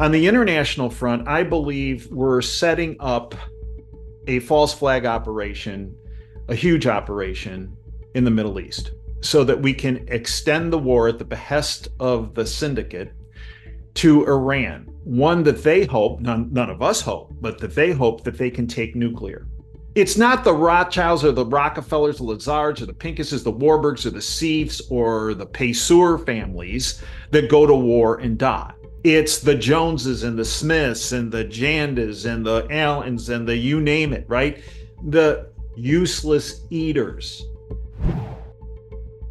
On the international front, I believe we're setting up a false flag operation, a huge operation in the Middle East, so that we can extend the war at the behest of the syndicate to Iran, one that they hope, none of us hope, but that they hope that they can take nuclear. It's not the Rothschilds or the Rockefellers, the Lazards or the Pincuses, the Warburgs or the Seifs or the Paysour families that go to war and die. It's the Joneses and the Smiths and the Jandas and the Allens and the you name it, right? The useless eaters.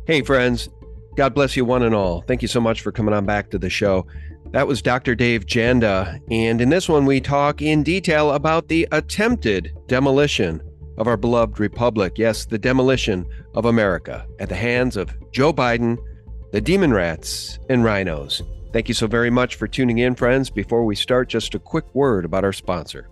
Hey friends, God bless you one and all. Thank you so much for coming on back to the show. That was Dr. Dave Janda, and in this one we talk in detail about the attempted demolition of our beloved republic. Yes, the demolition of America at the hands of Joe Biden, the demon rats, and rhinos. Thank you so very much for tuning in, friends. Before we start, just a quick word about our sponsor.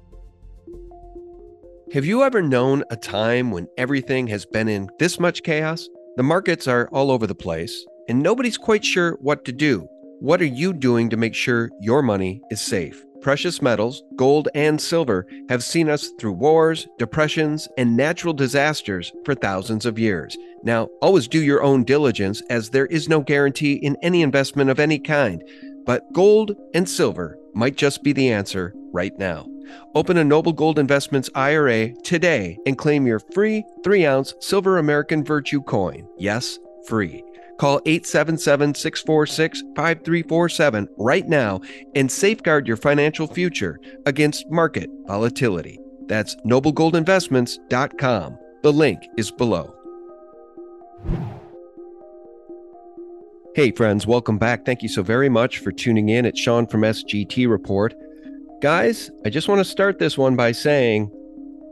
Have you ever known a time when everything has been in this much chaos? The markets are all over the place, and nobody's quite sure what to do. What are you doing to make sure your money is safe? Precious metals, gold, and silver have seen us through wars, depressions, and natural disasters for thousands of years. Now, always do your own diligence, as there is no guarantee in any investment of any kind, but gold and silver might just be the answer right now. Open a Noble Gold Investments IRA today and claim your free 3-ounce Silver American Virtue coin. Yes, free. Call 877-646-5347 right now and safeguard your financial future against market volatility. That's noblegoldinvestments.com. The link is below. Hey friends, welcome back. Thank you so very much for tuning in. It's Sean from SGT Report. Guys, I just want to start this one by saying,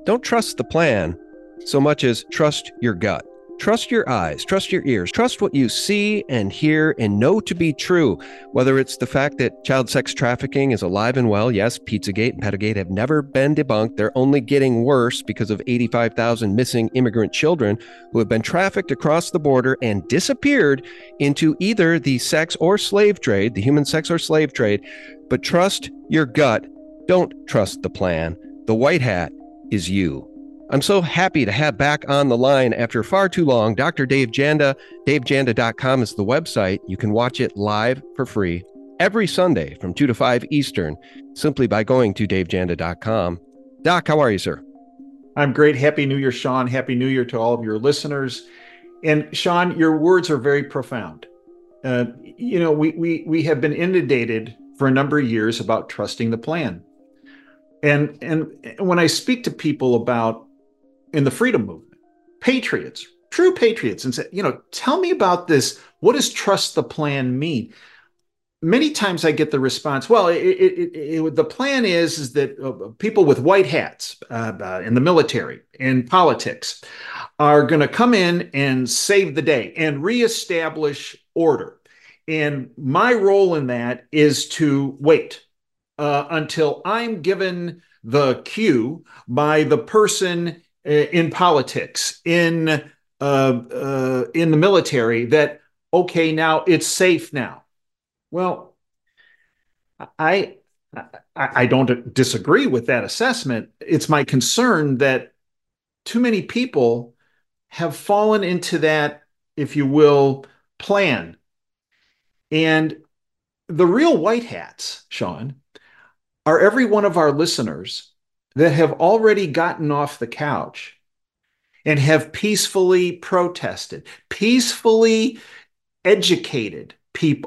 don't trust the plan so much as trust your gut. Trust your eyes, trust your ears, trust what you see and hear and know to be true. Whether it's the fact that child sex trafficking is alive and well, yes, Pizzagate and Pedogate have never been debunked. They're only getting worse because of 85,000 missing immigrant children who have been trafficked across the border and disappeared into either the sex or slave trade, the human sex or slave trade. But trust your gut. Don't trust the plan. The white hat is you. I'm so happy to have back on the line after far too long, Dr. Dave Janda. DaveJanda.com is the website. You can watch it live for free every Sunday from 2 to 5 Eastern, simply by going to DaveJanda.com. Doc, how are you, sir? I'm great. Happy New Year, Sean. Happy New Year to all of your listeners. And Sean, your words are very profound. We have been inundated for a number of years about trusting the plan. And when I speak to people about in the freedom movement, patriots, true patriots, and say, tell me about this. What does trust the plan mean? Many times I get the response, well, the plan is that people with white hats in the military and politics are going to come in and save the day and reestablish order. And my role in that is to wait until I'm given the cue by the person in politics, in the military, that, okay, now it's safe now. Well, I don't disagree with that assessment. It's my concern that too many people have fallen into that, if you will, plan. And the real white hats, Sean, are every one of our listeners that have already gotten off the couch and have peacefully protested, peacefully educated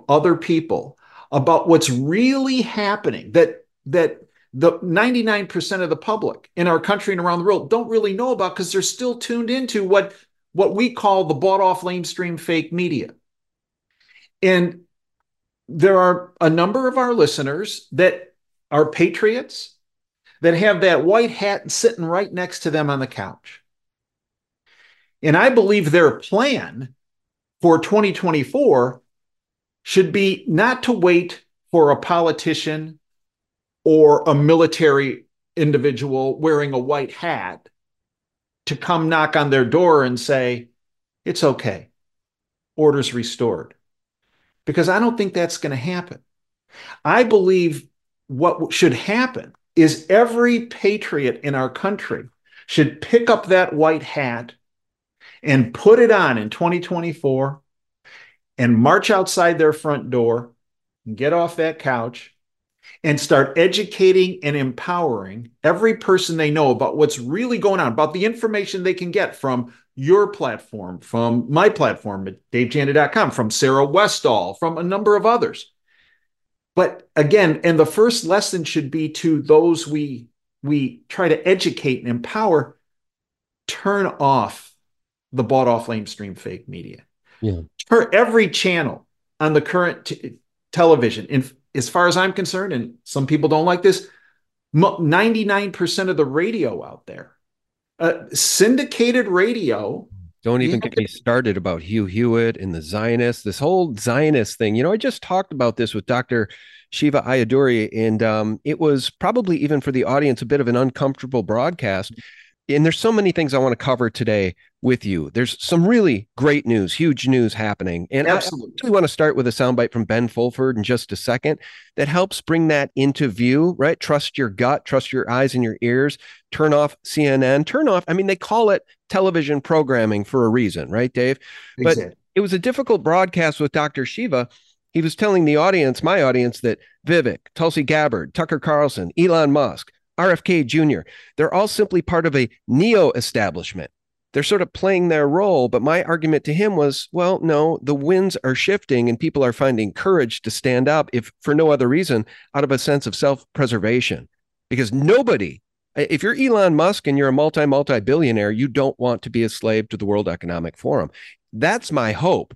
other people about what's really happening, that the 99% of the public in our country and around the world don't really know about, because they're still tuned into what we call the bought-off lamestream fake media. And there are a number of our listeners that are patriots, that have that white hat sitting right next to them on the couch. And I believe their plan for 2024 should be not to wait for a politician or a military individual wearing a white hat to come knock on their door and say, it's okay, order's restored. Because I don't think that's going to happen. I believe what should happen is every patriot in our country should pick up that white hat and put it on in 2024 and march outside their front door and get off that couch and start educating and empowering every person they know about what's really going on, about the information they can get from your platform, from my platform at DaveJanda.com, from Sarah Westall, from a number of others. But again, and the first lesson should be to those we try to educate and empower, turn off the bought-off lamestream fake media. Yeah. Every channel on the current television, and as far as I'm concerned, and some people don't like this, 99% of the radio out there, syndicated radio. Don't even get me started about Hugh Hewitt and the Zionists, this whole Zionist thing. You know, I just talked about this with Dr. Shiva Ayyaduri, and it was probably even for the audience a bit of an uncomfortable broadcast. And there's so many things I want to cover today with you. There's some really great news, huge news happening. And absolutely, I want to start with a soundbite from Ben Fulford in just a second that helps bring that into view, right? Trust your gut, trust your eyes and your ears, turn off CNN, turn off. I mean, they call it television programming for a reason, right, Dave? Exactly. But it was a difficult broadcast with Dr. Shiva. He was telling the audience, my audience, that Vivek, Tulsi Gabbard, Tucker Carlson, Elon Musk, RFK Jr., they're all simply part of a neo-establishment. They're sort of playing their role. But my argument to him was, well, no, the winds are shifting and people are finding courage to stand up, if for no other reason, out of a sense of self-preservation. Because nobody, if you're Elon Musk and you're a multi-billionaire, you don't want to be a slave to the World Economic Forum. That's my hope.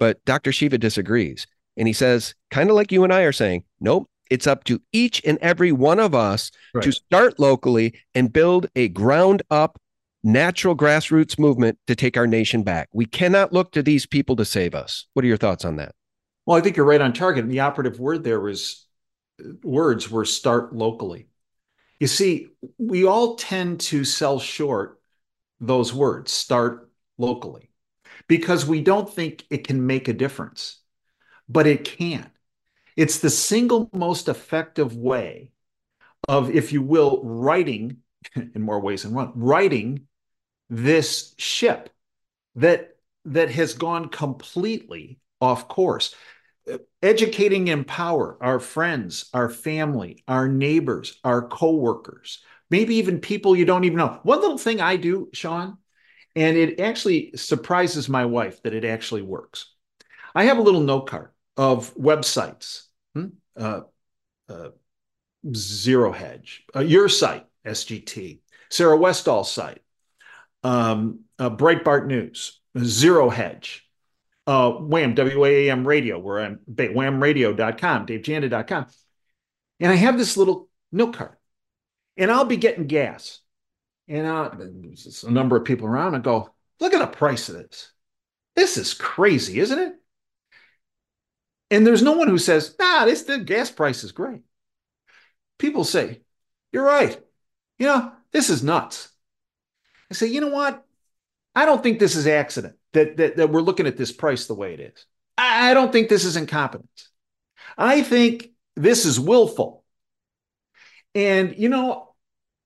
But Dr. Shiva disagrees. And he says, kind of like you and I are saying, nope. It's up to each and every one of us to start locally and build a ground up natural grassroots movement to take our nation back. We cannot look to these people to save us. What are your thoughts on that? Well, I think you're right on target. And the operative word there was words were start locally. You see, we all tend to sell short those words, start locally, because we don't think it can make a difference, but it can. It's the single most effective way of, if you will, writing, in more ways than one, writing this ship that has gone completely off course. Educating and empower our friends, our family, our neighbors, our coworkers, maybe even people you don't even know. One little thing I do, Sean, and it actually surprises my wife that it actually works. I have a little note card of websites, Zero Hedge, your site, SGT, Sarah Westall's site, Breitbart News, Zero Hedge, WAM, WAM Radio, where I'm based, WAMRadio.com, DaveJanda.com. And I have this little note card, and I'll be getting gas. And there's a number of people around, and go, look at the price of this. This is crazy, isn't it? And there's no one who says, the gas price is great. People say, you're right. You know, this is nuts. I say, you know what? I don't think this is accident that we're looking at this price the way it is. I don't think this is incompetence. I think this is willful. And, you know,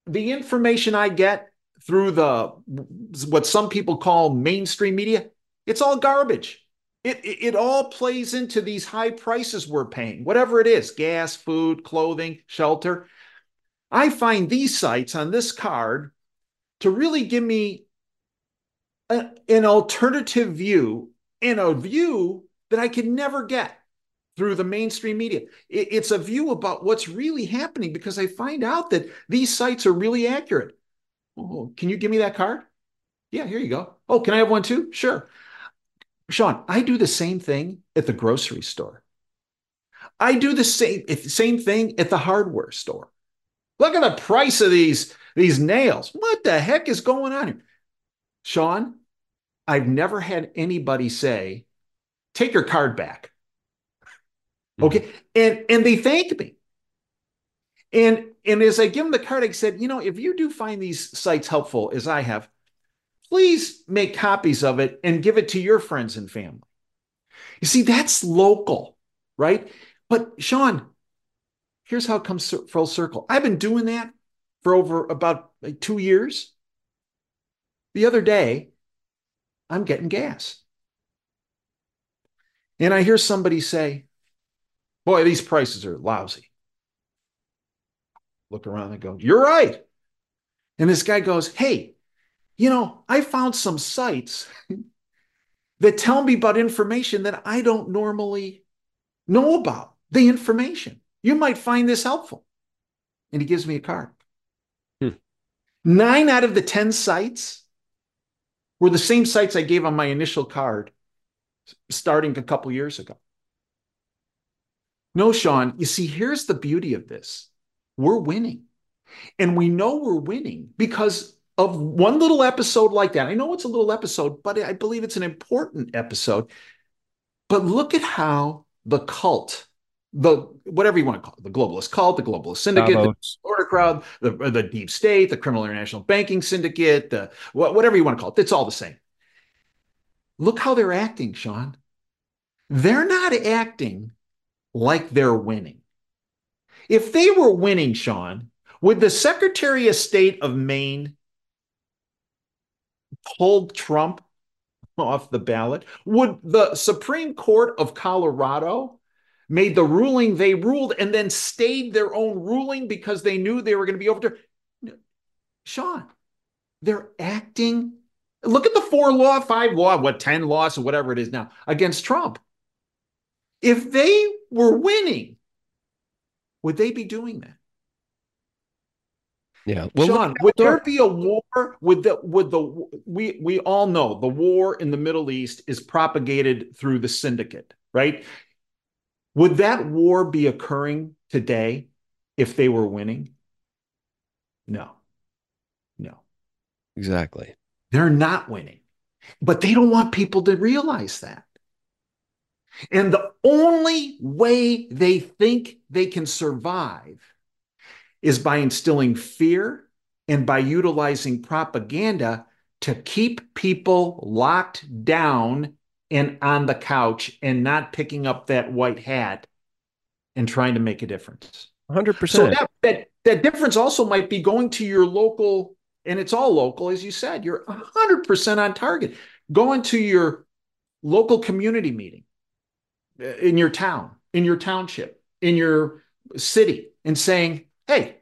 the information I get through what some people call mainstream media, it's all garbage. It all plays into these high prices we're paying, whatever it is, gas, food, clothing, shelter. I find these sites on this card to really give me an alternative view and a view that I could never get through the mainstream media. It's a view about what's really happening because I find out that these sites are really accurate. Oh, can you give me that card? Yeah, here you go. Oh, can I have one too? Sure. Sean, I do the same thing at the grocery store. I do the same thing at the hardware store. Look at the price of these nails. What the heck is going on here? Sean, I've never had anybody say, take your card back. Okay. Mm-hmm. And they thanked me. And as I give them the card, I said, you know, if you do find these sites helpful, as I have, please make copies of it and give it to your friends and family. You see, that's local, right? But Sean, Here's how it comes full circle. I've been doing that for over about 2 years. The other day, I'm getting gas. And I hear somebody say, boy, these prices are lousy. Look around and go, you're right. And this guy goes, hey, you know, I found some sites that tell me about information that I don't normally know about, the information. You might find this helpful. And he gives me a card. 9 out of the 10 sites were the same sites I gave on my initial card starting a couple years ago. No, Sean, you see, here's the beauty of this. We're winning. And we know we're winning because of one little episode like that. I know it's a little episode, but I believe it's an important episode. But look at how the cult, the whatever you want to call it, the globalist cult, the globalist syndicate, Davos, the order crowd, the deep state, the criminal international banking syndicate, the whatever you want to call it, it's all the same. Look how they're acting, Sean. They're not acting like they're winning. If they were winning, Sean, would the Secretary of State of Maine pull Trump off the ballot? Would the Supreme Court of Colorado made the ruling they ruled and then stayed their own ruling because they knew they were going to be overturned? Sean, they're acting. Look at the 4-law, 5-law, 10 laws, or whatever it is now against Trump. If they were winning, would they be doing that? Yeah. Well, Sean, would there be a war? We all know the war in the Middle East is propagated through the syndicate, right? Would that war be occurring today if they were winning? No. Exactly. They're not winning, but they don't want people to realize that. And the only way they think they can survive is by instilling fear and by utilizing propaganda to keep people locked down and on the couch and not picking up that white hat and trying to make a difference. 100%. So that difference also might be going to your local, and it's all local, as you said, you're 100% on target. Going to your local community meeting in your town, in your township, in your city, and saying, hey,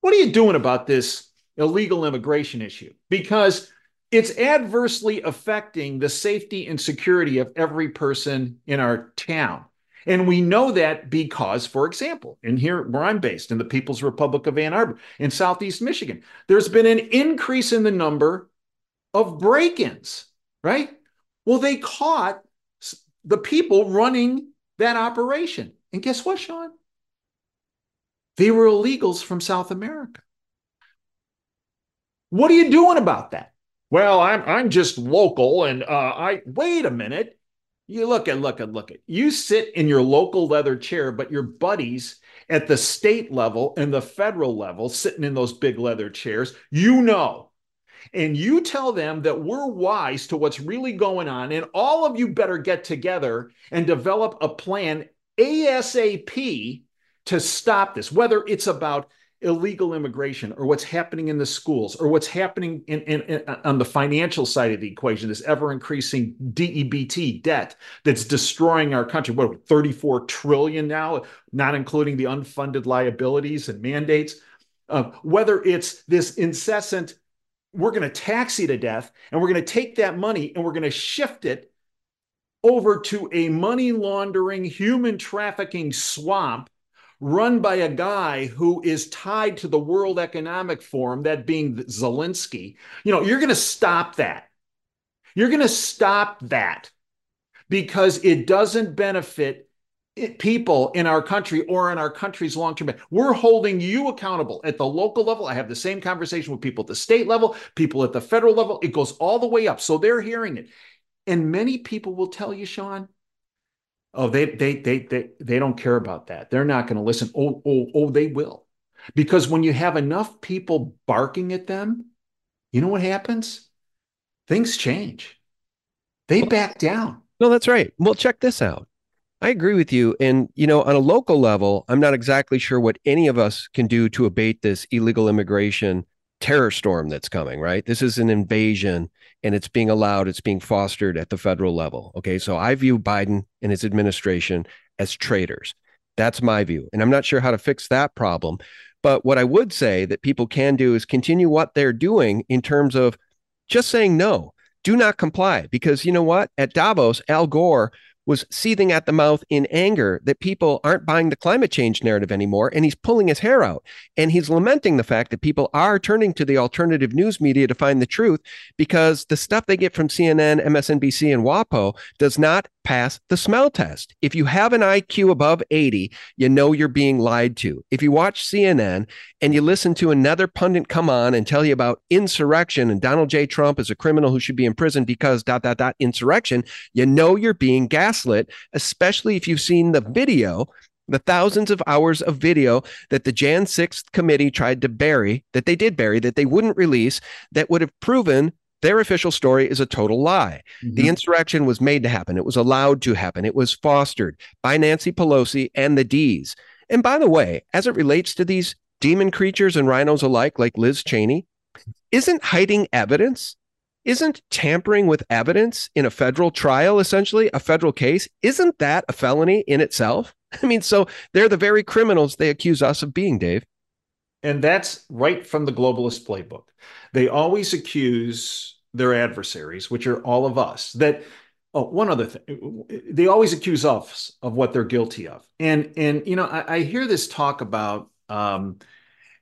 what are you doing about this illegal immigration issue? Because it's adversely affecting the safety and security of every person in our town. And we know that because, for example, in here where I'm based, in the People's Republic of Ann Arbor, in Southeast Michigan, there's been an increase in the number of break-ins, right? Well, they caught the people running that operation. And guess what, Sean? They were illegals from South America. What are you doing about that? Well, I'm just local, and I wait a minute. You look at. You sit in your local leather chair, but your buddies at the state level and the federal level sitting in those big leather chairs, you know. And you tell them that we're wise to what's really going on, and all of you better get together and develop a plan ASAP to stop this, whether it's about illegal immigration or what's happening in the schools or what's happening on the financial side of the equation, this ever-increasing DEBT debt that's destroying our country. What, $34 trillion now, not including the unfunded liabilities and mandates, whether it's this incessant, we're going to tax you to death, and we're going to take that money and we're going to shift it over to a money laundering, human trafficking swamp run by a guy who is tied to the World Economic Forum, that being Zelensky. You know, you're going to stop that. You're going to stop that because it doesn't benefit people in our country or in our country's long-term. We're holding you accountable at the local level. I have the same conversation with people at the state level, people at the federal level. It goes all the way up. So they're hearing it. And many people will tell you, Sean, oh, they don't care about that. They're not going to listen. Oh, they will. Because when you have enough people barking at them, you know what happens? Things change. They back down. No, that's right. Well, check this out. I agree with you. And, you know, on a local level, I'm not exactly sure what any of us can do to abate this illegal immigration terror storm that's coming, right? This is an invasion and it's being allowed, it's being fostered at the federal level. Okay, so I view Biden and his administration as traitors. That's my view. And I'm not sure how to fix that problem. But what I would say that people can do is continue what they're doing in terms of just saying no, do not comply. Because you know what? At Davos, Al Gore was seething at the mouth in anger that people aren't buying the climate change narrative anymore, and he's pulling his hair out. And he's lamenting the fact that people are turning to the alternative news media to find the truth because the stuff they get from CNN, MSNBC, and WAPO does not pass the smell test. If you have an IQ above 80, you know you're being lied to. If you watch CNN and you listen to another pundit come on and tell you about insurrection and Donald J. Trump is a criminal who should be in prison because ... insurrection, you know you're being gaslit, especially if you've seen the video, the thousands of hours of video that the Jan 6th committee tried to bury, that they did bury, that they wouldn't release, that would have proven their official story is a total lie. Mm-hmm. The insurrection was made to happen. It was allowed to happen. It was fostered by Nancy Pelosi and the D's. And by the way, as it relates to these demon creatures and rhinos alike, like Liz Cheney, isn't hiding evidence, isn't tampering with evidence in a federal trial, essentially a federal case, isn't that a felony in itself? I mean, so they're the very criminals they accuse us of being, Dave. And that's right from the globalist playbook. They always accuse their adversaries, which are all of us, that, oh, one other thing, they always accuse us of what they're guilty of. And you know, I hear this talk about,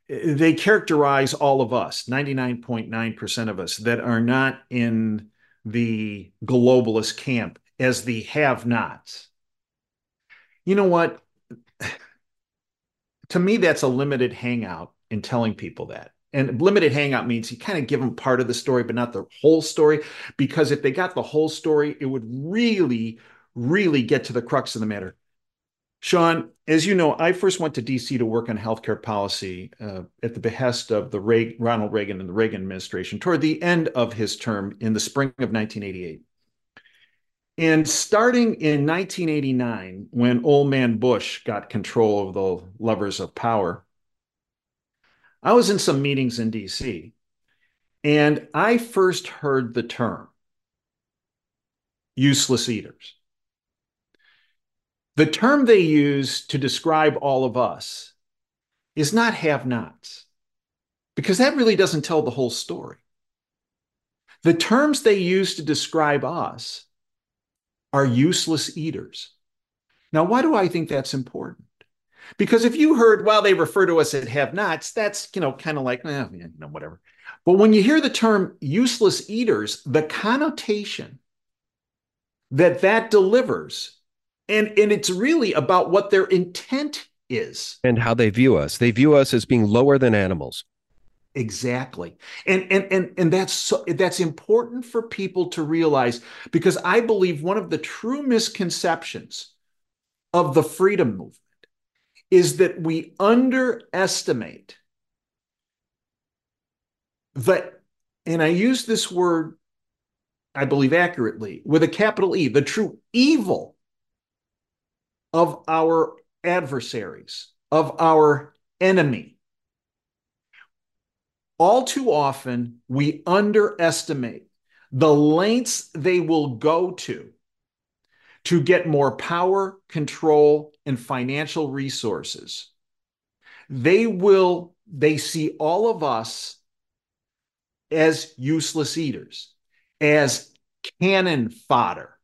they characterize all of us, 99.9% of us that are not in the globalist camp as the have-nots. You know what? To me, that's a limited hangout in telling people that. And limited hangout means you kind of give them part of the story, but not the whole story, because if they got the whole story, it would really, really get to the crux of the matter. Sean, as you know, I first went to D.C. to work on healthcare policy at the behest of the Ronald Reagan and the Reagan administration toward the end of his term in the spring of 1988. And starting in 1989, when old man Bush got control of the levers of power, I was in some meetings in D.C., and I first heard the term useless eaters. The term they use to describe all of us is not have-nots, because that really doesn't tell the whole story. The terms they use to describe us are useless eaters. Now, why do I think that's important? Because if you heard, well, they refer to us as have-nots, that's, you know, kind of like, you know, whatever. But when you hear the term useless eaters, the connotation that delivers, and it's really about what their intent is. And how they view us. They view us as being lower than animals. Exactly. And that's important for people to realize, because I believe one of the true misconceptions of the freedom movement is that we underestimate the, and I use this word, I believe accurately, with a capital E, the true evil of our adversaries, of our enemy. All too often, we underestimate the lengths they will go to get more power, control, and financial resources. They see all of us as useless eaters, as cannon fodder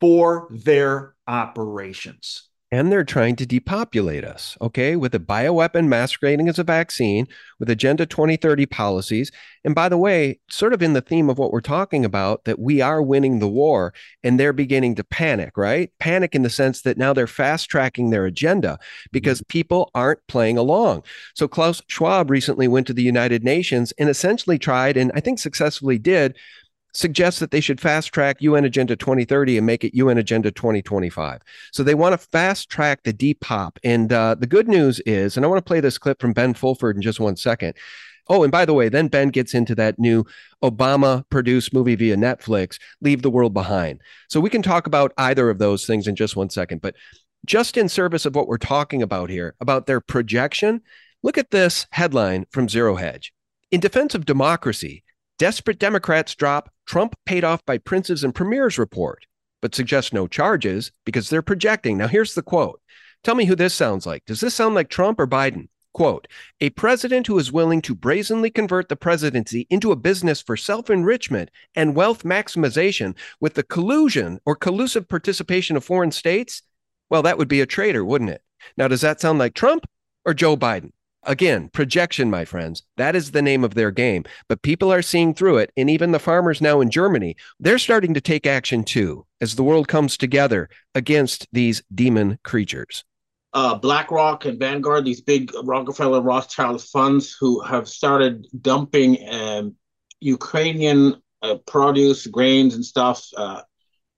for their operations. And they're trying to depopulate us, okay, with a bioweapon masquerading as a vaccine, with Agenda 2030 policies. And by the way, sort of in the theme of what we're talking about, that we are winning the war and they're beginning to panic, right? Panic in the sense that now they're fast tracking their agenda because people aren't playing along. So Klaus Schwab recently went to the United Nations and essentially tried, and I think successfully did, suggests that they should fast track UN Agenda 2030 and make it UN Agenda 2025. So they want to fast track the depop. And the good news is, and I want to play this clip from Ben Fulford in just one second. Oh, and by the way, then Ben gets into that new Obama-produced movie via Netflix, Leave the World Behind. So we can talk about either of those things in just one second. But just in service of what we're talking about here, about their projection, look at this headline from Zero Hedge. In defense of democracy, desperate Democrats drop Trump paid off by princes and premiers report, but suggest no charges because they're projecting. Now, here's the quote. Tell me who this sounds like. Does this sound like Trump or Biden? Quote, a president who is willing to brazenly convert the presidency into a business for self-enrichment and wealth maximization with the collusion or collusive participation of foreign states? Well, that would be a traitor, wouldn't it? Now, does that sound like Trump or Joe Biden? Again, projection, my friends. That is the name of their game. But people are seeing through it. And even the farmers now in Germany, they're starting to take action, too, as the world comes together against these demon creatures. BlackRock and Vanguard, these big Rockefeller Rothschild funds who have started dumping Ukrainian produce, grains and stuff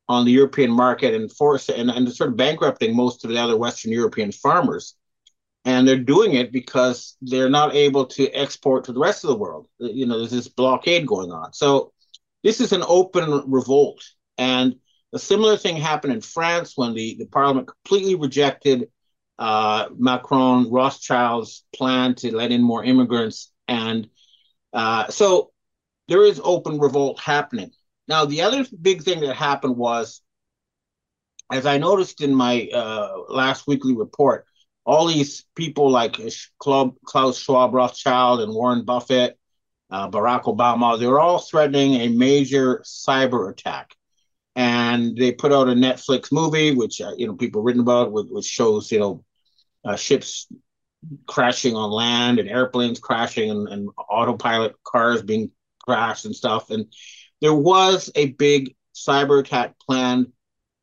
on the European market and sort of bankrupting most of the other Western European farmers. And they're doing it because they're not able to export to the rest of the world. You know, there's this blockade going on. So this is an open revolt. And a similar thing happened in France when the parliament completely rejected Macron, Rothschild's plan to let in more immigrants. And so there is open revolt happening. Now, the other big thing that happened was, as I noticed in my last weekly report, all these people like Klaus Schwab, Rothschild, and Warren Buffett, Barack Obama, they were all threatening a major cyber attack. And they put out a Netflix movie, which, people written about, which shows, ships crashing on land and airplanes crashing and autopilot cars being crashed and stuff. And there was a big cyber attack planned.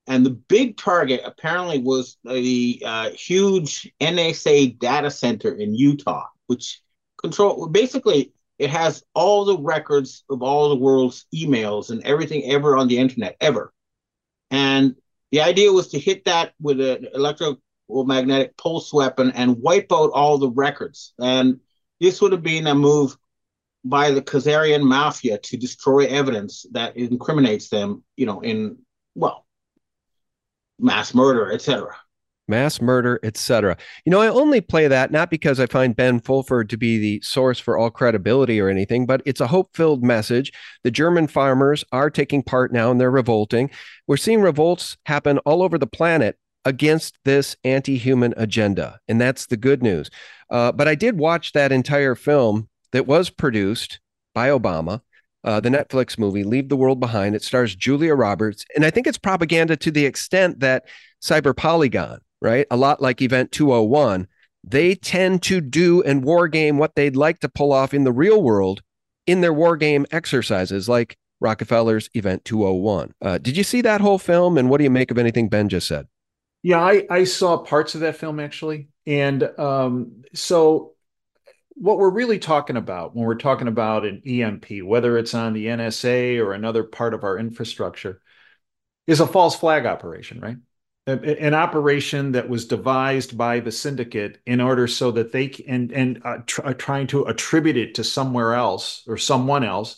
And the big target apparently was the huge NSA data center in Utah, which basically it has all the records of all the world's emails and everything ever on the internet, ever. And the idea was to hit that with an electromagnetic pulse weapon and wipe out all the records. And this would have been a move by the Khazarian mafia to destroy evidence that incriminates them, in, mass murder, etc. Mass murder, etc. I only play that not because I find Ben Fulford to be the source for all credibility or anything, but it's a hope-filled message. The German farmers are taking part now and they're revolting. We're seeing revolts happen all over the planet against this anti-human agenda, and that's the good news. But I did watch that entire film that was produced by Obama. The Netflix movie, Leave the World Behind. It stars Julia Roberts. And I think it's propaganda to the extent that Cyber Polygon, right? A lot like Event 201, they tend to do and war game what they'd like to pull off in the real world in their war game exercises like Rockefeller's Event 201. Did you see that whole film? And what do you make of anything Ben just said? Yeah, I saw parts of that film, actually. And so what we're really talking about when we're talking about an EMP, whether it's on the NSA or another part of our infrastructure, is a false flag operation, right? An operation that was devised by the syndicate in order so that they can, trying to attribute it to somewhere else or someone else.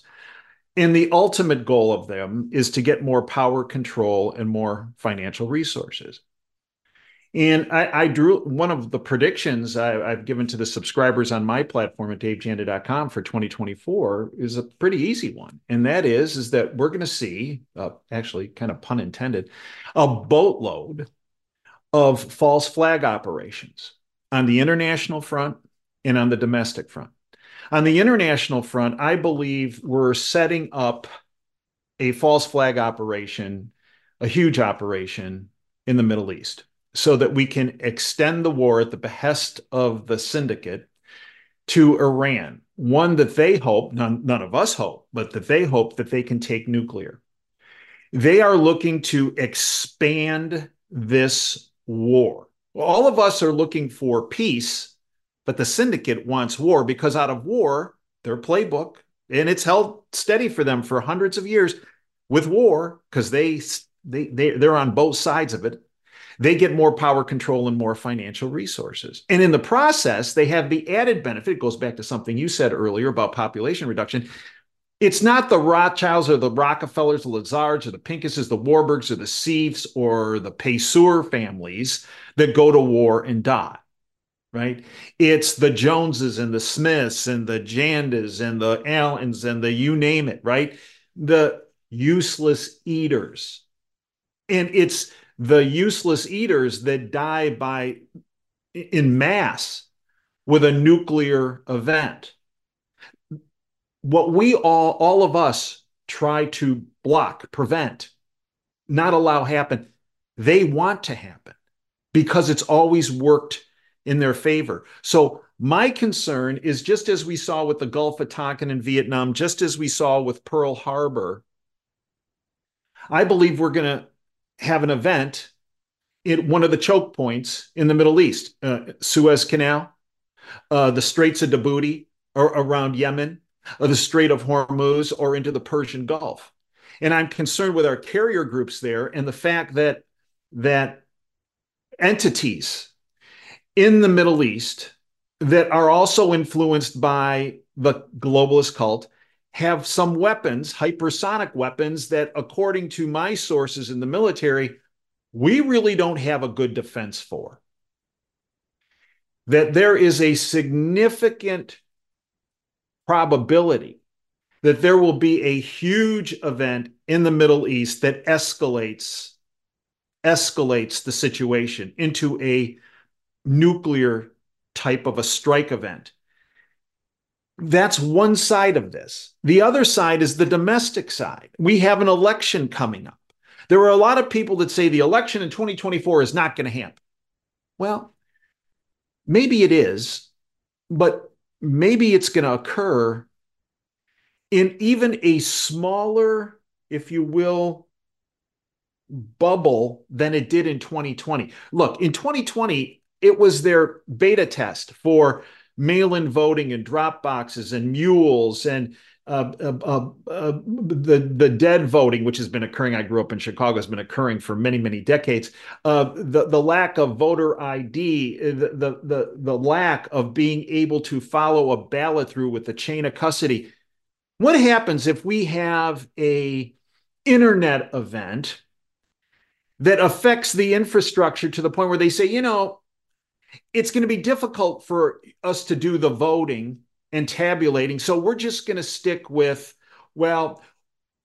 And the ultimate goal of them is to get more power, control, and more financial resources. And I drew one of the predictions I've given to the subscribers on my platform at DaveJanda.com for 2024 is a pretty easy one. And that is that we're going to see, actually kind of pun intended, a boatload of false flag operations on the international front and on the domestic front. On the international front, I believe we're setting up a false flag operation, a huge operation in the Middle East, so that we can extend the war at the behest of the syndicate to Iran, one that they hope, none of us hope, but that they hope that they can take nuclear. They are looking to expand this war. All of us are looking for peace, but the syndicate wants war because out of war, their playbook, and it's held steady for them for hundreds of years with war because they're on both sides of it. They get more power, control, and more financial resources. And in the process, they have the added benefit. It goes back to something you said earlier about population reduction. It's not the Rothschilds or the Rockefellers, the Lazards or the Pincuses, the Warburgs or the Seifs or the Paysour families that go to war and die, right? It's the Joneses and the Smiths and the Jandas and the Allens and the you name it, right? The useless eaters. And it's the useless eaters that die by in mass with a nuclear event. What we all of us try to block, prevent, not allow happen, they want to happen because it's always worked in their favor. So my concern is, just as we saw with the Gulf of Tonkin and Vietnam, just as we saw with Pearl Harbor, I believe we're going to have an event at one of the choke points in the Middle East, Suez Canal, the Straits of Djibouti or around Yemen, or the Strait of Hormuz, or into the Persian Gulf. And I'm concerned with our carrier groups there and the fact that entities in the Middle East that are also influenced by the globalist cult have some weapons, hypersonic weapons, that according to my sources in the military, we really don't have a good defense for. That there is a significant probability that there will be a huge event in the Middle East that escalates the situation into a nuclear type of a strike event. That's one side of this. The other side is the domestic side. We have an election coming up. There are a lot of people that say the election in 2024 is not going to happen. Well, maybe it is, but maybe it's going to occur in even a smaller, if you will, bubble than it did in 2020. Look, in 2020, it was their beta test for mail-in voting and drop boxes and mules and the dead voting, which has been occurring. I grew up in Chicago, has been occurring for many, many decades. The lack of voter ID, the lack of being able to follow a ballot through with the chain of custody. What happens if we have a internet event that affects the infrastructure to the point where they say, you know, it's going to be difficult for us to do the voting and tabulating, so we're just going to stick with, well,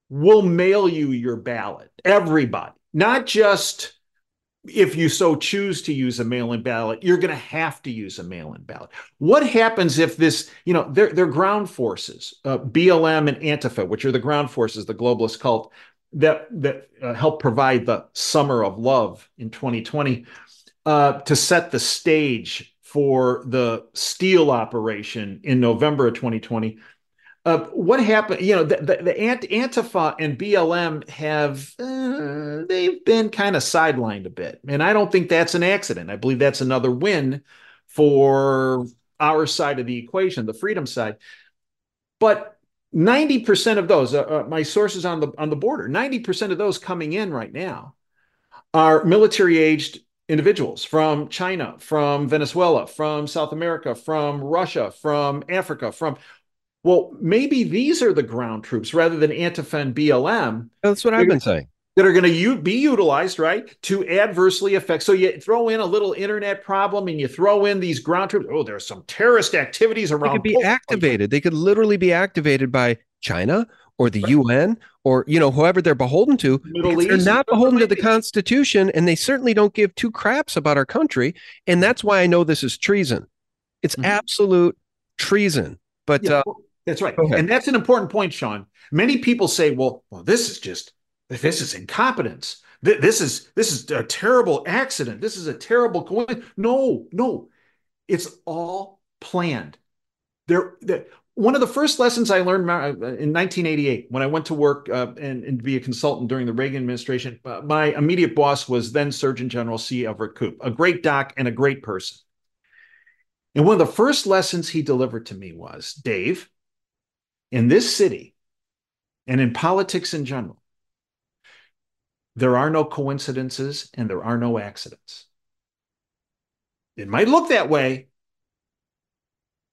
we'll mail you your ballot, everybody, not just if you so choose to use a mail-in ballot, you're going to have to use a mail-in ballot. What happens if this, you know, they're ground forces, BLM and Antifa, which are the ground forces, the globalist cult, that helped provide the summer of love in 2020 to set the stage for the Steele operation in November of 2020. What happened? You know, the Antifa and BLM have, they've been kind of sidelined a bit. And I don't think that's an accident. I believe that's another win for our side of the equation, the freedom side. But 90% of those, my sources on the border, 90% of those coming in right now are military-aged individuals from China, from Venezuela, from South America, from Russia, from Africa, from, well, maybe these are the ground troops rather than Antifa and BLM. That's what I've been saying. That are going to be utilized, right, to adversely affect. So you throw in a little internet problem and you throw in these ground troops. Oh, there's some terrorist activities around. They could be activated. They could literally be activated by China or the UN, or, you know, whoever they're beholden to. They're not beholden to the Constitution, and they certainly don't give two craps about our country. And that's why I know this is treason. It's absolute treason. But yeah, that's right. And that's an important point, Sean. Many people say, well, this is incompetence. This is a terrible accident. This is a terrible coincidence. No, it's all planned. One of the first lessons I learned in 1988, when I went to work and be a consultant during the Reagan administration, my immediate boss was then Surgeon General C. Everett Koop, a great doc and a great person. And one of the first lessons he delivered to me was, Dave, in this city and in politics in general, There are no coincidences and there are no accidents. It might look that way,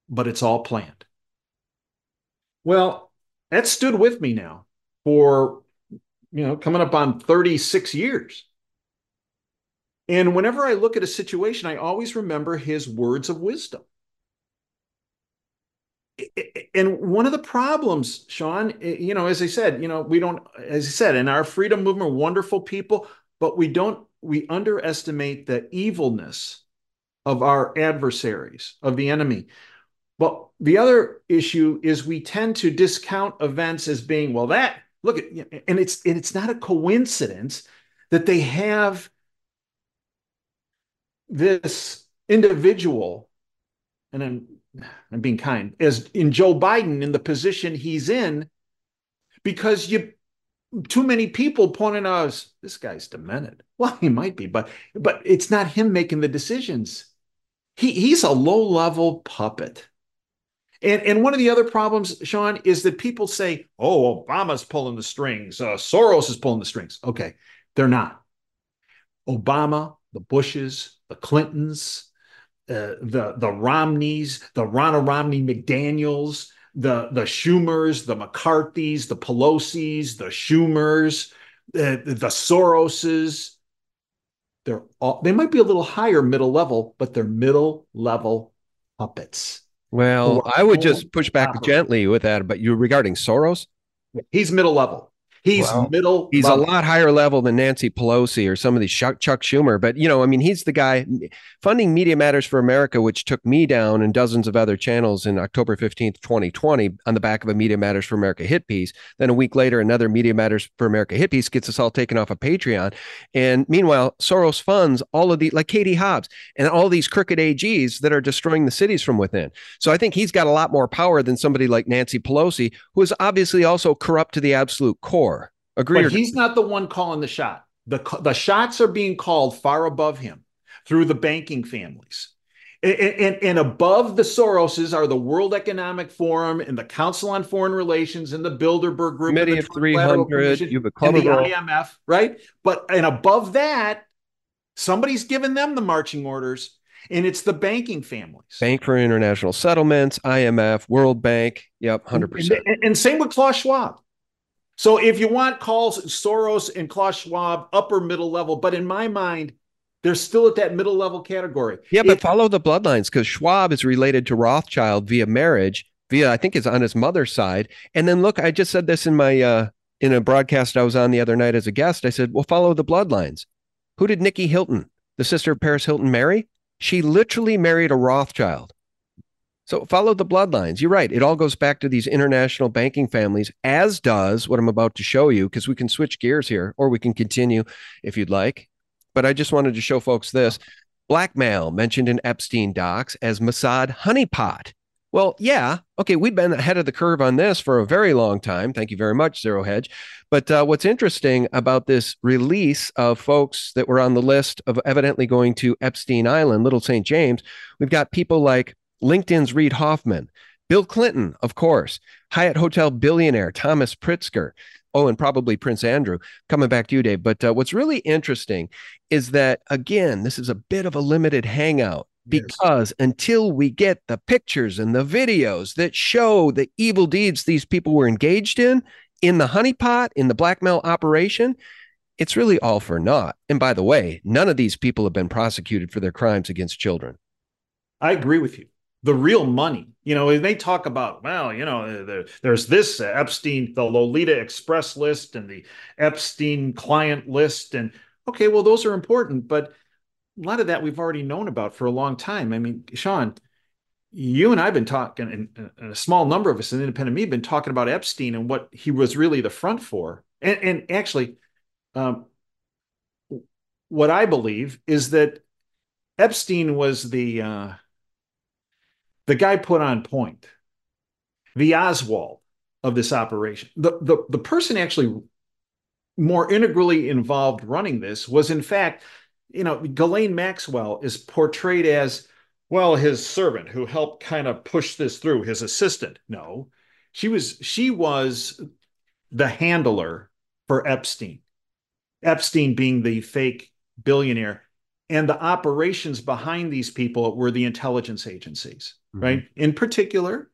but it's all planned. Well, that stood with me now for, coming up on 36 years. And whenever I look at a situation, I always remember his words of wisdom. And one of the problems, Sean, as I said, in our freedom movement, wonderful people, but we underestimate the evilness of our adversaries, of the enemy. But the other issue is we tend to discount events as being, it's not a coincidence that they have this individual, and I'm being kind, as in Joe Biden in the position he's in, because too many people pointing out, this guy's demented. Well, he might be, but it's not him making the decisions. He's a low-level puppet. And one of the other problems, Sean, is that people say, oh, Obama's pulling the strings. Soros is pulling the strings. Okay, they're not. Obama, the Bushes, the Clintons, the Romneys, the Ronald Romney McDaniels, the Schumers, the McCarthys, the Pelosi's, the Schumers, the Soroses. They might be a little higher middle level, but they're middle level puppets. Well, I would just push back gently with that. But you regarding Soros? He's middle level. He's a lot higher level than Nancy Pelosi or some of these Chuck Schumer. But, he's the guy funding Media Matters for America, which took me down and dozens of other channels in October 15th, 2020 on the back of a Media Matters for America hit piece. Then a week later, another Media Matters for America hit piece gets us all taken off of Patreon. And meanwhile, Soros funds all of the, like Katie Hobbs and all these crooked AGs that are destroying the cities from within. So I think he's got a lot more power than somebody like Nancy Pelosi, who is obviously also corrupt to the absolute core. Agree, but he's not the one calling the shot. The shots are being called far above him through the banking families. And above the Soroses are the World Economic Forum and the Council on Foreign Relations and the Bilderberg Group, Committee of 300, and the IMF, right? And above that, somebody's given them the marching orders, and it's the banking families. Bank for International Settlements, IMF, World Bank. Yep, 100%. And same with Klaus Schwab. So if you want, calls Soros and Klaus Schwab upper middle level, but in my mind, they're still at that middle level category. Yeah, but follow the bloodlines, because Schwab is related to Rothschild via marriage, I think it's on his mother's side. And then look, I just said this in my in a broadcast I was on the other night as a guest. I said, well, follow the bloodlines. Who did Nikki Hilton, the sister of Paris Hilton, marry? She literally married a Rothschild. So follow the bloodlines. You're right. It all goes back to these international banking families, as does what I'm about to show you, because we can switch gears here, or we can continue if you'd like. But I just wanted to show folks this. Blackmail mentioned in Epstein docs as Mossad honeypot. Well, yeah. Okay. We've been ahead of the curve on this for a very long time. Thank you very much, Zero Hedge. But what's interesting about this release of folks that were on the list of evidently going to Epstein Island, Little St. James, we've got people like LinkedIn's Reid Hoffman, Bill Clinton, of course, Hyatt Hotel billionaire Thomas Pritzker, and probably Prince Andrew. Coming back to you, Dave. But what's really interesting is that, again, this is a bit of a limited hangout, because until we get the pictures and the videos that show the evil deeds these people were engaged in the honeypot, in the blackmail operation, it's really all for naught. And by the way, none of these people have been prosecuted for their crimes against children. I agree with you. The real money, they talk about, there's this Epstein, the Lolita Express list and the Epstein client list. And okay, well, those are important, but a lot of that we've already known about for a long time. I mean, Sean, you and I've been talking, and a small number of us in Independent Media have been talking about Epstein and what he was really the front for. And actually, what I believe is that Epstein was the guy put on point, the Oswald of this operation. The person actually more integrally involved running this was, in fact, Ghislaine Maxwell is portrayed as, well, his servant who helped kind of push this through, his assistant. No, she was the handler for Epstein. Epstein being the fake billionaire, and the operations behind these people were the intelligence agencies, mm-hmm. right? In particular,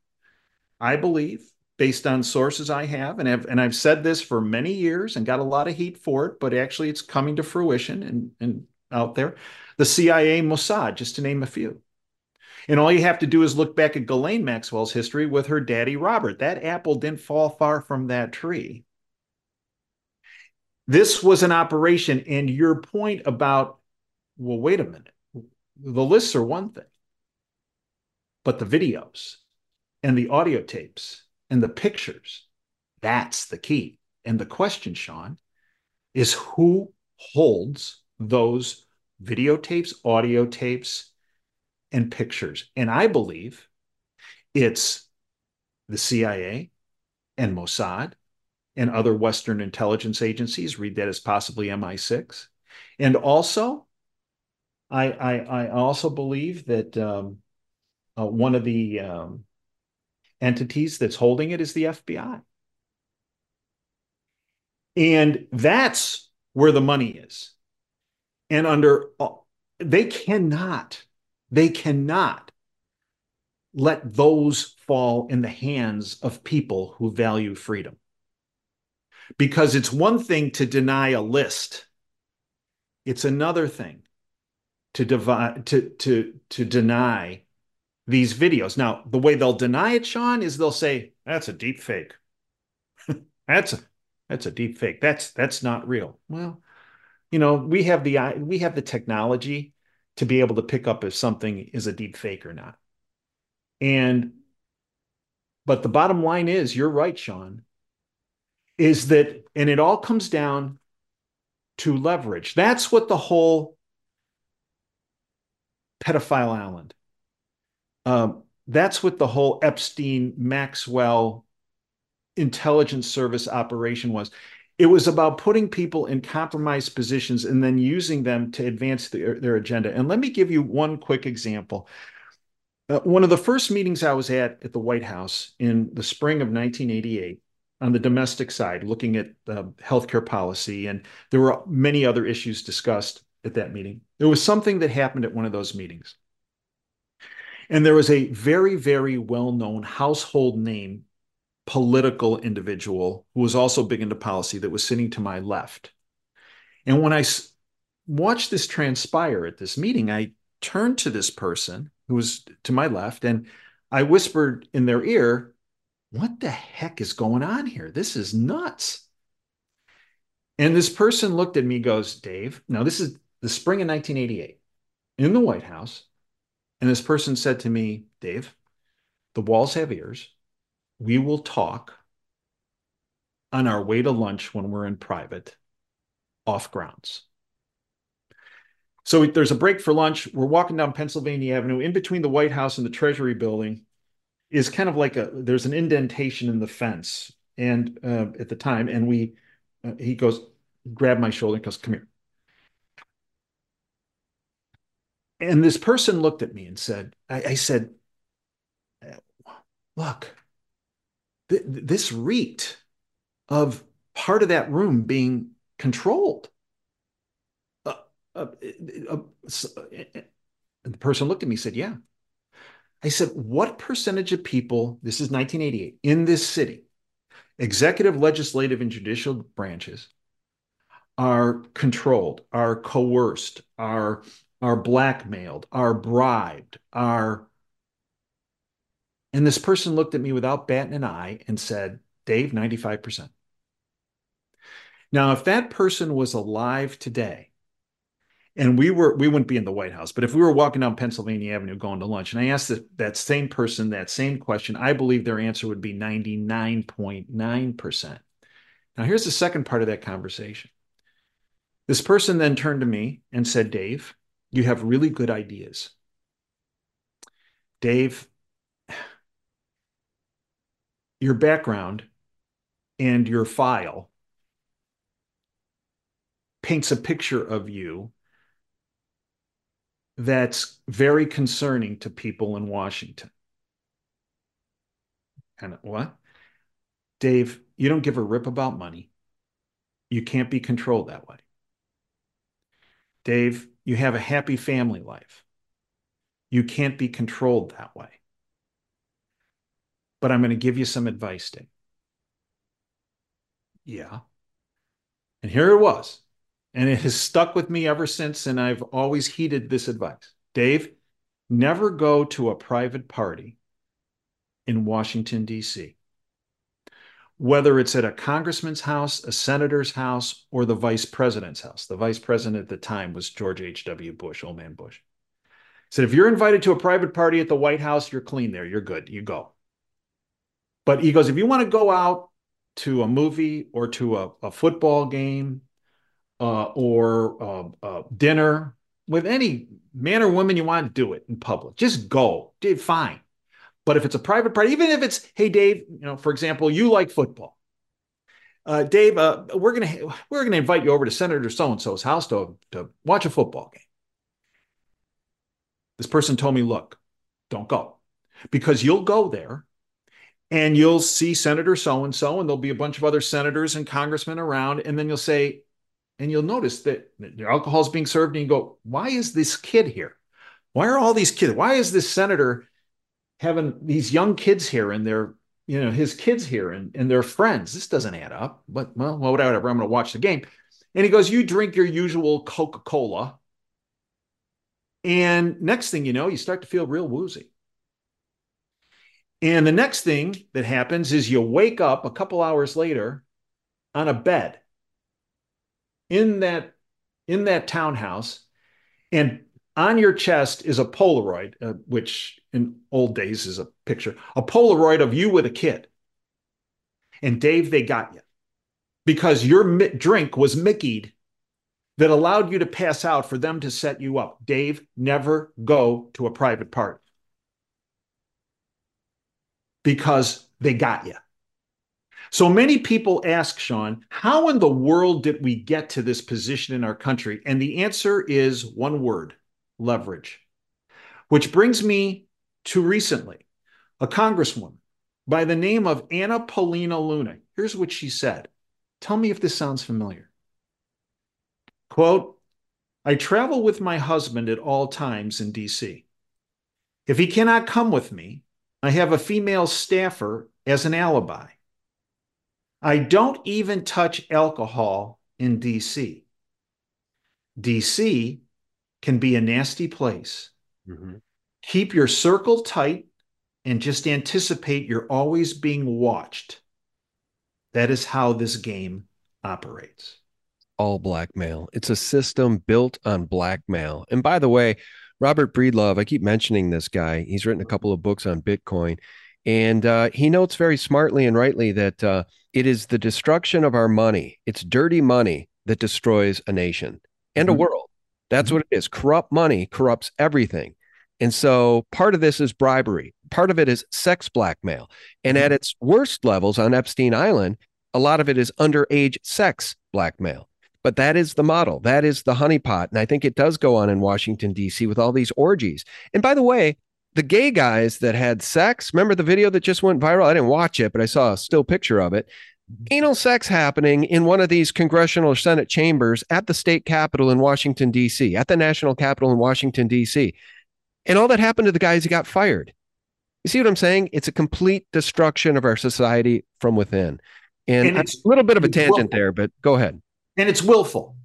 I believe, based on sources I have, and I've said this for many years and got a lot of heat for it, but actually it's coming to fruition and out there, the CIA, Mossad, just to name a few. And all you have to do is look back at Ghislaine Maxwell's history with her daddy, Robert. That apple didn't fall far from that tree. This was an operation. And your point about, well, wait a minute, the lists are one thing, but the videos and the audio tapes and the pictures, that's the key. And the question, Sean, is who holds those videotapes, audio tapes, and pictures? And I believe it's the CIA and Mossad and other Western intelligence agencies, read that as possibly MI6. And also, I also believe that one of the entities that's holding it is the FBI. And that's where the money is. And under, they cannot let those fall in the hands of people who value freedom. Because it's one thing to deny a list. It's another thing to deny these videos. Now, the way they'll deny it, Sean, is they'll say, that's a deep fake. that's a deep fake. That's not real. Well, you know, we have the technology to be able to pick up if something is a deep fake or not. But the bottom line is, you're right, Sean, is that, and it all comes down to leverage. That's what the whole pedophile island, that's what the whole Epstein Maxwell intelligence service operation was. It was about putting people in compromised positions and then using them to advance their agenda. And let me give you one quick example. One of the first meetings I was at the White House in the spring of 1988, on the domestic side, looking at healthcare policy, and there were many other issues discussed at that meeting. There was something that happened at one of those meetings. And there was a very, very well-known household name political individual who was also big into policy that was sitting to my left. And when I watched this transpire at this meeting, I turned to this person who was to my left and I whispered in their ear, what the heck is going on here? This is nuts. And this person looked at me and goes, Dave, now this is the spring of 1988 in the White House. And this person said to me, Dave, the walls have ears. We will talk on our way to lunch when we're in private, off grounds. So there's a break for lunch. We're walking down Pennsylvania Avenue. In between the White House and the Treasury Building is kind of like there's an indentation in the fence. And at the time, and he goes, grabbed my shoulder and goes, come here. And this person looked at me and said, I said, look, this reeked of part of that room being controlled. And the person looked at me and said, yeah. I said, what percentage of people, this is 1988, in this city, executive, legislative, and judicial branches are controlled, are coerced, are blackmailed, are bribed, are... And this person looked at me without batting an eye and said, Dave, 95%. Now, if that person was alive today, and we wouldn't be in the White House, but if we were walking down Pennsylvania Avenue going to lunch, and I asked that same person that same question, I believe their answer would be 99.9%. Now, here's the second part of that conversation. This person then turned to me and said, Dave, you have really good ideas. Dave, your background and your file paints a picture of you that's very concerning to people in Washington. And what? Dave, you don't give a rip about money. You can't be controlled that way. Dave, you have a happy family life. You can't be controlled that way. But I'm going to give you some advice, Dave. Yeah. And here it was. And it has stuck with me ever since. And I've always heeded this advice. Dave, never go to a private party in Washington, D.C., whether it's at a congressman's house, a senator's house, or the vice president's house. The vice president at the time was George H.W. Bush, old man Bush. He said, if you're invited to a private party at the White House, you're clean there. You're good. You go. But he goes, if you want to go out to a movie or to a football game or dinner with any man or woman you want, do it in public. Just go. Fine. But if it's a private party, even if it's, hey, Dave, you know, for example, you like football. Dave, we're gonna invite you over to Senator so-and-so's house to watch a football game. This person told me, look, don't go, because you'll go there and you'll see Senator so-and-so, and there'll be a bunch of other senators and congressmen around, and then you'll say, and you'll notice that their alcohol is being served, and you go, why is this kid here? Why are all these kids? Why is this senator having these young kids here and their, you know, his kids here and their friends? This doesn't add up, but well, whatever, I'm going to watch the game. And he goes, you drink your usual Coca-Cola. And next thing you know, you start to feel real woozy. And the next thing that happens is you wake up a couple hours later on a bed in that townhouse, and on your chest is a Polaroid, which in old days is a picture, a Polaroid of you with a kid. And Dave, they got you because your drink was Mickey'd that allowed you to pass out for them to set you up. Dave, never go to a private party because they got you. So many people ask, Sean, how in the world did we get to this position in our country? And the answer is one word: leverage. Which brings me to recently, a congresswoman by the name of Anna Paulina Luna. Here's what she said. Tell me if this sounds familiar. Quote, I travel with my husband at all times in D.C. If he cannot come with me, I have a female staffer as an alibi. I don't even touch alcohol in D.C. D.C. can be a nasty place. Mm-hmm. Keep your circle tight and just anticipate you're always being watched. That is how this game operates. All blackmail. It's a system built on blackmail. And by the way, Robert Breedlove, I keep mentioning this guy. He's written a couple of books on Bitcoin. And he notes very smartly and rightly that it is the destruction of our money. It's dirty money that destroys a nation and a world. That's what it is. Corrupt money corrupts everything. And so part of this is bribery. Part of it is sex blackmail. And at its worst levels on Epstein Island, a lot of it is underage sex blackmail. But that is the model. That is the honeypot. And I think it does go on in Washington, D.C. with all these orgies. And by the way, the gay guys that had sex, remember the video that just went viral? I didn't watch it, but I saw a still picture of it. Anal sex happening in one of these congressional or Senate chambers at the state capitol in Washington, D.C., at the national capitol in Washington, D.C. And all that happened to the guys who got fired. You see what I'm saying? It's a complete destruction of our society from within. And it's a little bit of a tangent there, but go ahead. And it's willful.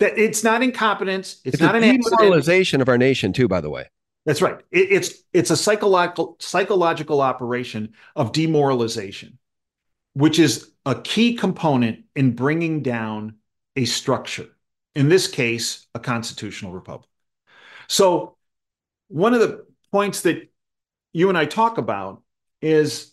That it's not incompetence. It's not an demoralization of our nation, too, by the way. That's right. It's a psychological operation of demoralization, which is a key component in bringing down a structure, in this case, a constitutional republic. So one of the points that you and I talk about is,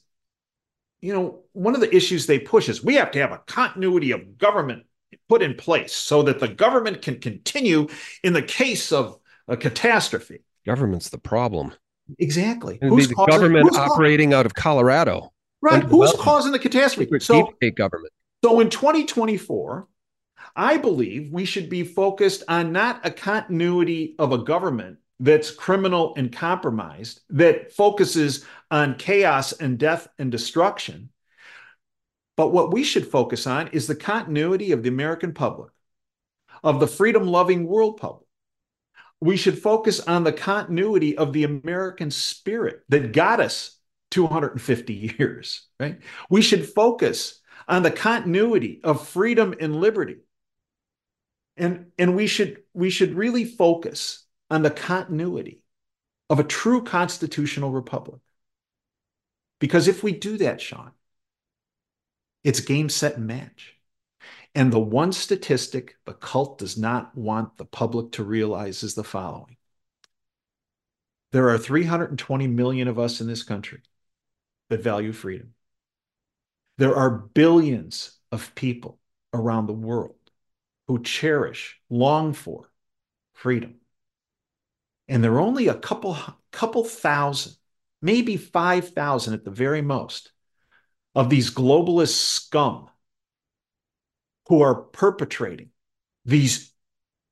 you know, one of the issues they push is we have to have a continuity of government put in place so that the government can continue in the case of a catastrophe. Government's the problem. Exactly. Who's the government operating out of Colorado? Right. Who's causing the catastrophe? So, deep state government. So in 2024, I believe we should be focused on not a continuity of a government that's criminal and compromised, that focuses on chaos and death and destruction. But what we should focus on is the continuity of the American public, of the freedom-loving world public, we should focus on the continuity of the American spirit that got us 250 years, right? We should focus on the continuity of freedom and liberty. And we should really focus on the continuity of a true constitutional republic. Because if we do that, Sean, it's game, set, and match. And the one statistic the cult does not want the public to realize is the following. There are 320 million of us in this country that value freedom. There are billions of people around the world who cherish, long for freedom. And there are only a couple thousand, maybe 5,000 at the very most, of these globalist scum who are perpetrating these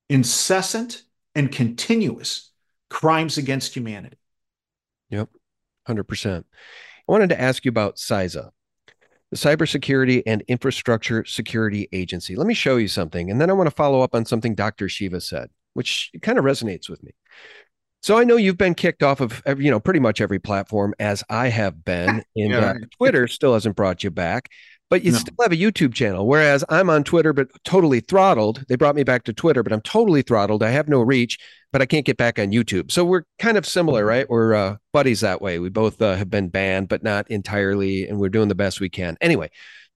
incessant and continuous crimes against humanity. Yep, 100%. I wanted to ask you about CISA, the Cybersecurity and Infrastructure Security Agency. Let me show you something, and then I want to follow up on something Dr. Shiva said, which kind of resonates with me. So I know you've been kicked off of, pretty much every platform, as I have been. And Twitter still hasn't brought you back, but you still have a YouTube channel. Whereas I'm on Twitter, but totally throttled. They brought me back to Twitter, but I'm totally throttled. I have no reach, but I can't get back on YouTube. So we're kind of similar, right? We're buddies that way. We both have been banned, but not entirely. And we're doing the best we can. Anyway,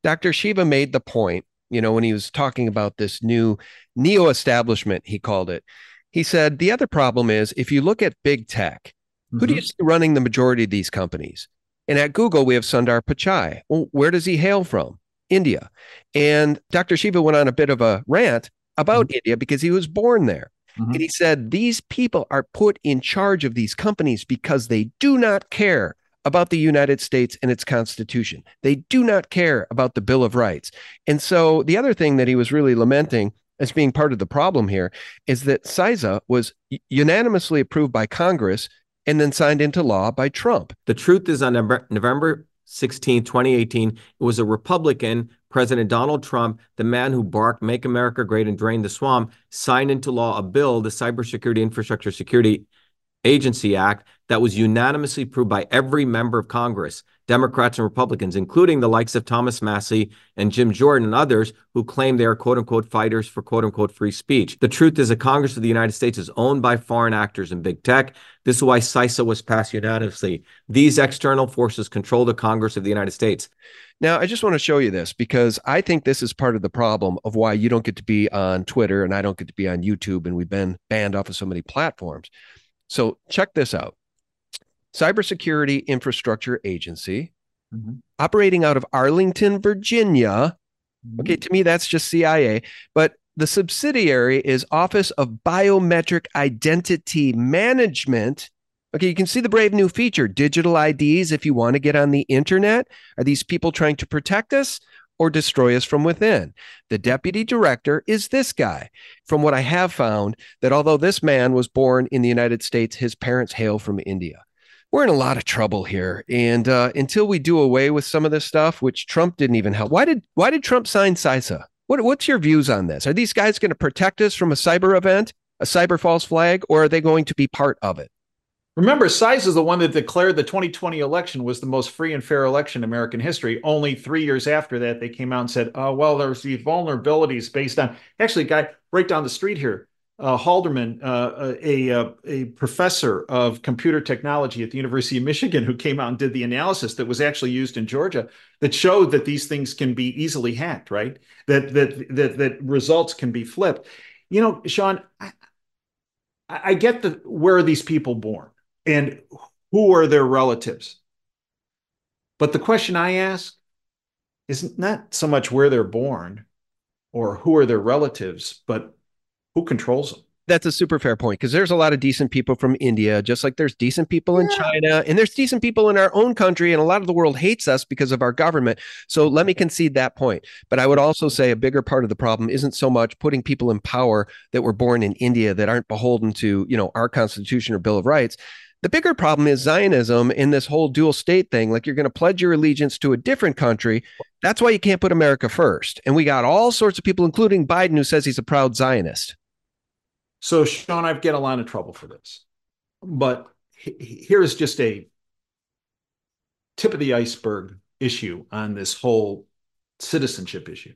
Dr. Shiva made the point, when he was talking about this new neo-establishment, he called it. He said, the other problem is, if you look at big tech, who do you see running the majority of these companies? And at Google, we have Sundar Pichai. Well, where does he hail from? India. And Dr. Shiva went on a bit of a rant about India because he was born there. And he said, these people are put in charge of these companies because they do not care about the United States and its Constitution. They do not care about the Bill of Rights. And so the other thing that he was really lamenting as being part of the problem here is that CISA was unanimously approved by Congress and then signed into law by Trump. The truth is, on November 16, 2018, it was a Republican, President Donald Trump, the man who barked, "Make America Great and Drain the Swamp," signed into law a bill, the Cybersecurity Infrastructure Security Agency Act, that was unanimously approved by every member of Congress, Democrats and Republicans, including the likes of Thomas Massie and Jim Jordan and others who claim they are, quote unquote, fighters for, quote unquote, free speech. The truth is, the Congress of the United States is owned by foreign actors and big tech. This is why CISA was passed unanimously. These external forces control the Congress of the United States. Now, I just want to show you this because I think this is part of the problem of why you don't get to be on Twitter and I don't get to be on YouTube, and we've been banned off of so many platforms. So check this out. Cybersecurity Infrastructure Agency, operating out of Arlington, Virginia. Okay, to me, that's just CIA. But the subsidiary is Office of Biometric Identity Management. Okay, you can see the brave new feature, digital IDs if you want to get on the internet. Are these people trying to protect us or destroy us from within? The deputy director is this guy. From what I have found, that although this man was born in the United States, his parents hail from India. We're in a lot of trouble here. And until we do away with some of this stuff, which Trump didn't even help. Why did Trump sign CISA? What's your views on this? Are these guys going to protect us from a cyber event, a cyber false flag, or are they going to be part of it? Remember, CISA is the one that declared the 2020 election was the most free and fair election in American history. Only 3 years after that, they came out and said, oh, well, there's these vulnerabilities based on... Actually, a guy right down the street here, Halderman, a professor of computer technology at the University of Michigan, who came out and did the analysis that was actually used in Georgia that showed that these things can be easily hacked, right? That results can be flipped. Sean, I get where are these people born and who are their relatives? But the question I ask is not so much where they're born or who are their relatives, but who controls them? That's a super fair point, because there's a lot of decent people from India, just like there's decent people in China, and there's decent people in our own country, and a lot of the world hates us because of our government. So let me concede that point. But I would also say a bigger part of the problem isn't so much putting people in power that were born in India that aren't beholden to, our Constitution or Bill of Rights. The bigger problem is Zionism and this whole dual state thing. Like, you're going to pledge your allegiance to a different country. That's why you can't put America first. And we got all sorts of people, including Biden, who says he's a proud Zionist. So, Sean, I get a lot of trouble for this. But here's just a tip of the iceberg issue on this whole citizenship issue.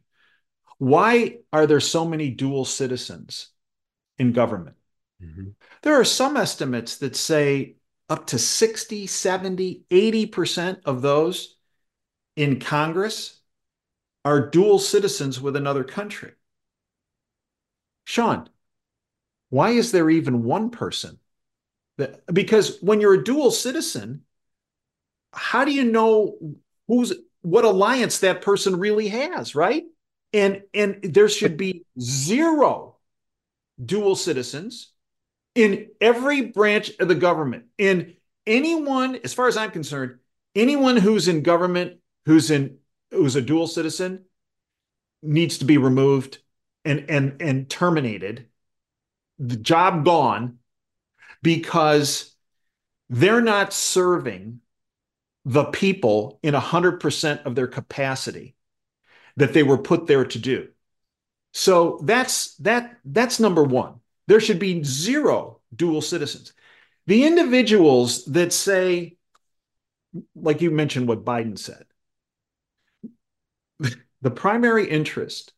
Why are there so many dual citizens in government? Mm-hmm. There are some estimates that say up to 60, 70, 80% of those in Congress are dual citizens with another country. Sean, why is there even one person? Because when you're a dual citizen, how do you know what alliance that person really has, right? And there should be zero dual citizens in every branch of the government. And anyone, as far as I'm concerned, anyone who's in government, who's a dual citizen, needs to be removed and terminated, the job gone, because they're not serving the people in 100% of their capacity that they were put there to do. So that's number one. There should be zero dual citizens. The individuals that say, like you mentioned what Biden said, the primary interest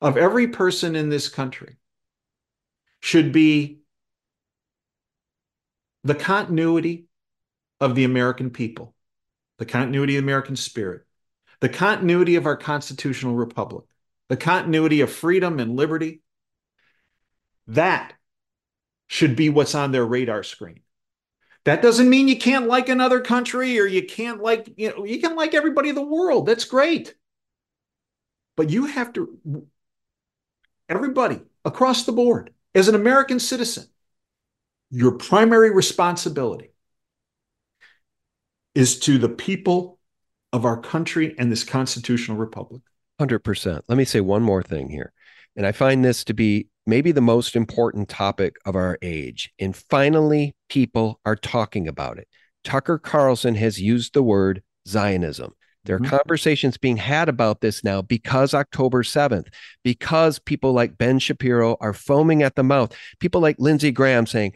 of every person in this country should be the continuity of the American people, the continuity of the American spirit, the continuity of our constitutional republic, the continuity of freedom and liberty. That should be what's on their radar screen. That doesn't mean you can't like another country, or you can't like, you can like everybody in the world. That's great. But you have to, everybody across the board, as an American citizen, your primary responsibility is to the people of our country and this constitutional republic. 100%. Let me say one more thing here. And I find this to be maybe the most important topic of our age. And finally, people are talking about it. Tucker Carlson has used the word Zionism. There are conversations being had about this now because October 7th, because people like Ben Shapiro are foaming at the mouth, people like Lindsey Graham saying,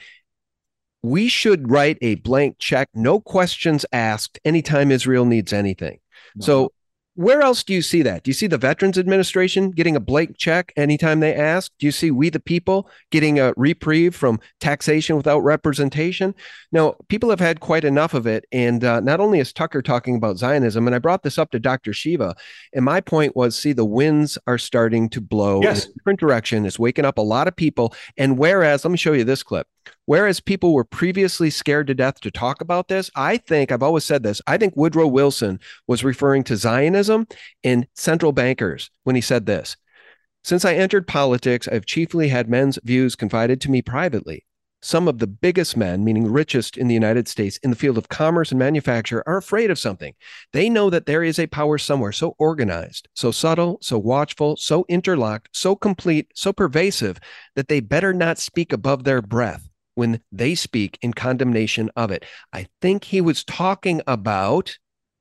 we should write a blank check, no questions asked, anytime Israel needs anything. Wow. So where else do you see that? Do you see the Veterans Administration getting a blank check anytime they ask? Do you see we the people getting a reprieve from taxation without representation? Now, people have had quite enough of it. And not only is Tucker talking about Zionism, and I brought this up to Dr. Shiva, and my point was, see, the winds are starting to blow in a different direction. It's waking up a lot of people. And whereas, let me show you this clip. Whereas people were previously scared to death to talk about this, I think, I've always said this, I think Woodrow Wilson was referring to Zionism and central bankers when he said this. Since I entered politics, I've chiefly had men's views confided to me privately. Some of the biggest men, meaning richest in the United States, in the field of commerce and manufacture are afraid of something. They know that there is a power somewhere so organized, so subtle, so watchful, so interlocked, so complete, so pervasive that they better not speak above their breath when they speak in condemnation of it. I think he was talking about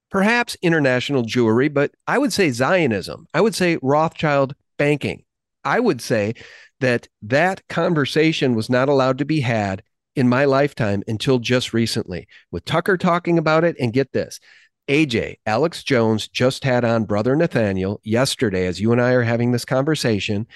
perhaps international Jewry, but I would say Zionism. I would say Rothschild banking. I would say that conversation was not allowed to be had in my lifetime until just recently with Tucker talking about it. And get this, AJ, Alex Jones just had on Brother Nathaniel yesterday as you and I are having this conversation,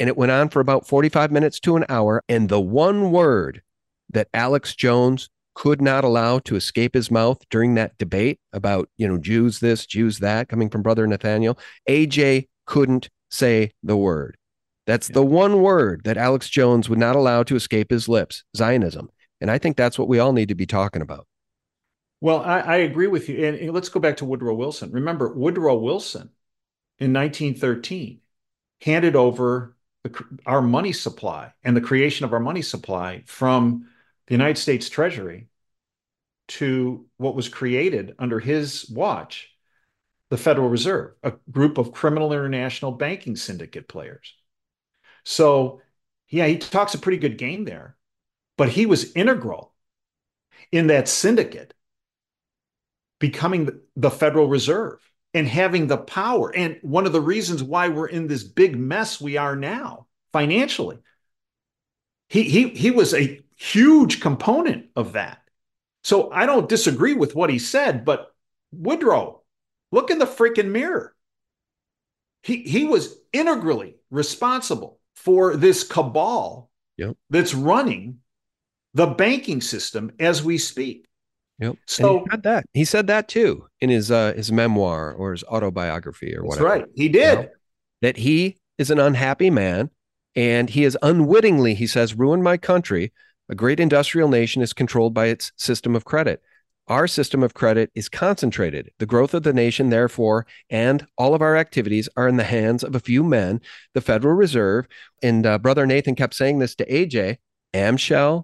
and it went on for about 45 minutes to an hour. And the one word that Alex Jones could not allow to escape his mouth during that debate about, Jews this, Jews that, coming from Brother Nathaniel, AJ couldn't say the word. That's the one word that Alex Jones would not allow to escape his lips, Zionism. And I think that's what we all need to be talking about. Well, I agree with you. And let's go back to Woodrow Wilson. Remember, Woodrow Wilson in 1913 handed over our money supply and the creation of our money supply from the United States Treasury to what was created under his watch, the Federal Reserve, a group of criminal international banking syndicate players. So, he talks a pretty good game there, but he was integral in that syndicate becoming the Federal Reserve and having the power. And one of the reasons why we're in this big mess we are now financially He was a huge component of that. So I don't disagree with what he said, but Woodrow, look in the freaking mirror. He was integrally responsible for this cabal that's running the banking system as we speak. Yep. So and he said that too in his memoir or his autobiography or whatever. That's right. He did. That he is an unhappy man, and he is unwittingly, he says, ruined my country. A great industrial nation is controlled by its system of credit. Our system of credit is concentrated. The growth of the nation, therefore, and all of our activities are in the hands of a few men, the Federal Reserve. And Brother Nathan kept saying this to AJ, Mayor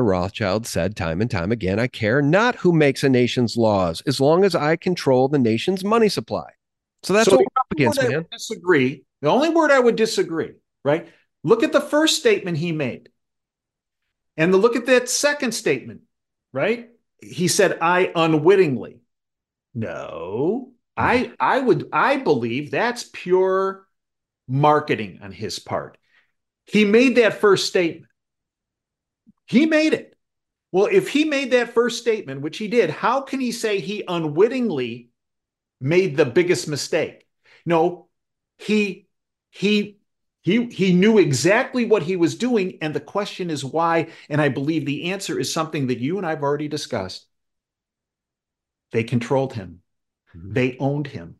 Rothschild said time and time again, I care not who makes a nation's laws as long as I control the nation's money supply. So that's what we're up against, man. The only word I would disagree, right? Look at the first statement he made. And look at that second statement. Right? He said, I unwittingly. No, I believe that's pure marketing on his part. He made that first statement. He made it. Well, if he made that first statement, which he did, how can he say he unwittingly made the biggest mistake? No, He knew exactly what he was doing, and the question is why, and I believe the answer is something that you and I've already discussed. They controlled him. Mm-hmm. They owned him.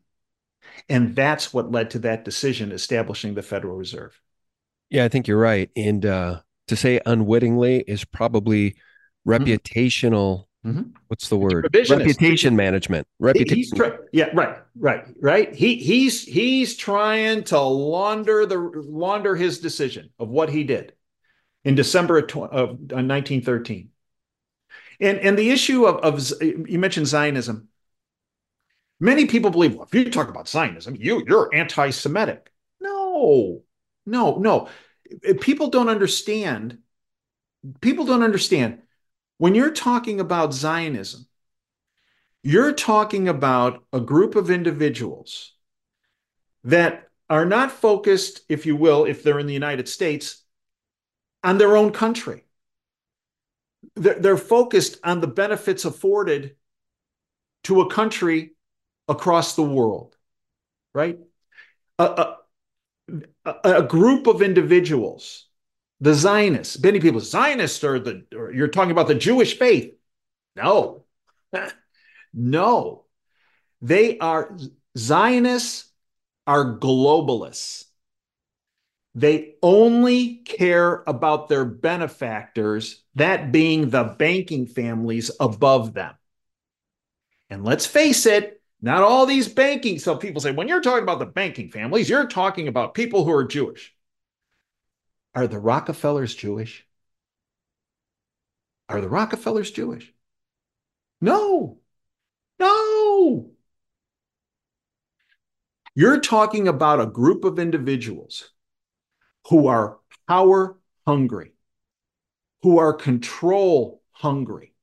And that's what led to that decision, establishing the Federal Reserve. Yeah, I think you're right. And to say unwittingly is probably reputational. Mm-hmm. What's the word? Reputation management. Reputation. Right. He's trying to launder his decision of what he did in December of 1913. And the issue of you mentioned Zionism. Many people believe, well, if you talk about Zionism, you're anti-Semitic. No. People don't understand. When you're talking about Zionism, you're talking about a group of individuals that are not focused, if you will, if they're in the United States, on their own country. They're focused on the benefits afforded to a country across the world, right? A group of individuals. The Zionists, many people, Zionists are you're talking about the Jewish faith. No. Zionists are globalists. They only care about their benefactors, that being the banking families above them. And let's face it, not all these banking, so people say, when you're talking about the banking families, you're talking about people who are Jewish. Are the Rockefellers Jewish? No. You're talking about a group of individuals who are power hungry, who are control hungry,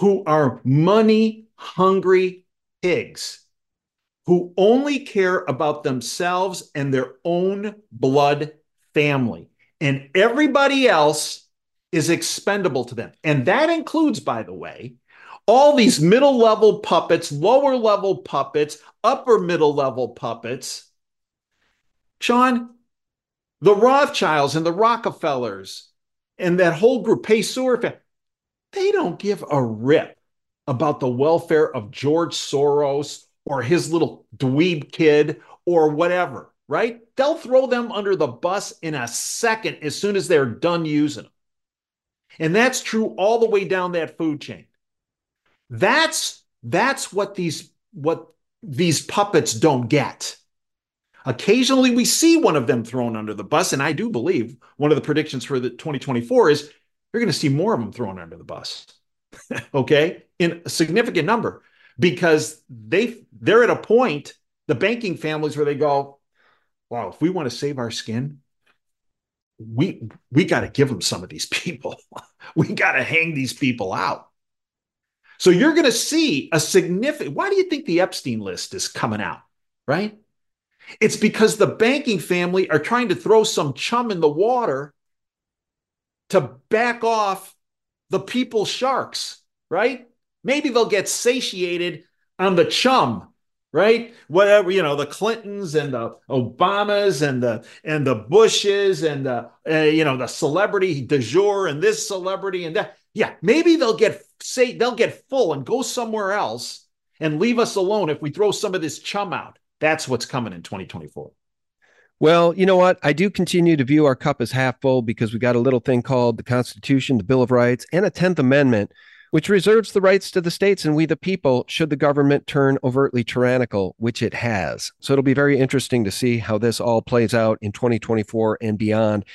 who are money hungry pigs, who only care about themselves and their own blood family, and everybody else is expendable to them. And that includes, by the way, all these middle level puppets, lower level puppets, upper middle level puppets. Sean, the Rothschilds and the Rockefellers and that whole group, Paysour, they don't give a rip about the welfare of George Soros or his little dweeb kid or whatever. Right? They'll throw them under the bus in a second as soon as they're done using them. And that's true all the way down that food chain. That's what these puppets don't get. Occasionally we see one of them thrown under the bus, and I do believe one of the predictions for the 2024 is you're going to see more of them thrown under the bus, okay, in a significant number, because they're at a point, the banking families, where they go, wow, if we want to save our skin, we got to give them some of these people. We got to hang these people out. So you're going to see a significant, why do you think the Epstein list is coming out, right? It's because the banking family are trying to throw some chum in the water to back off the people sharks, right? Maybe they'll get satiated on the chum, right? Whatever, you know, the Clintons and the Obamas and the Bushes and the celebrity du jour and this celebrity and that. Yeah, maybe they'll get full and go somewhere else and leave us alone if we throw some of this chum out. That's what's coming in 2024. Well, you know what? I do continue to view our cup as half full because we got a little thing called the Constitution, the Bill of Rights, and a 10th Amendment, which reserves the rights to the states and we the people should the government turn overtly tyrannical, which it has. So it'll be very interesting to see how this all plays out in 2024 and beyond.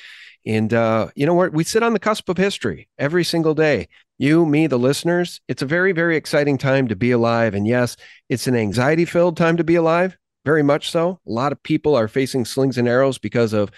And you know what? We sit on the cusp of history every single day. You, me, the listeners, it's a very, very exciting time to be alive. And yes, it's an anxiety-filled time to be alive. Very much so. A lot of people are facing slings and arrows because of,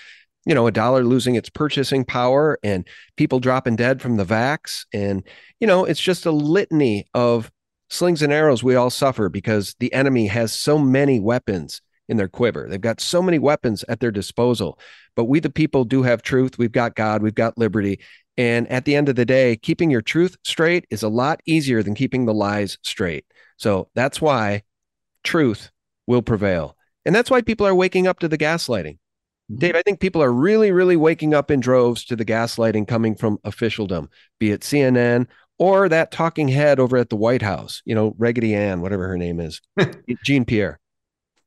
you know, a dollar losing its purchasing power and people dropping dead from the vax. And, you know, it's just a litany of slings and arrows we all suffer because the enemy has so many weapons in their quiver. They've got so many weapons at their disposal. But we, the people, do have truth. We've got God. We've got liberty. And at the end of the day, keeping your truth straight is a lot easier than keeping the lies straight. So that's why truth will prevail. And that's why people are waking up to the gaslighting. Dave, I think people are really, really waking up in droves to the gaslighting coming from officialdom, be it CNN or that talking head over at the White House, you know, Raggedy Ann, whatever her name is, Jean-Pierre.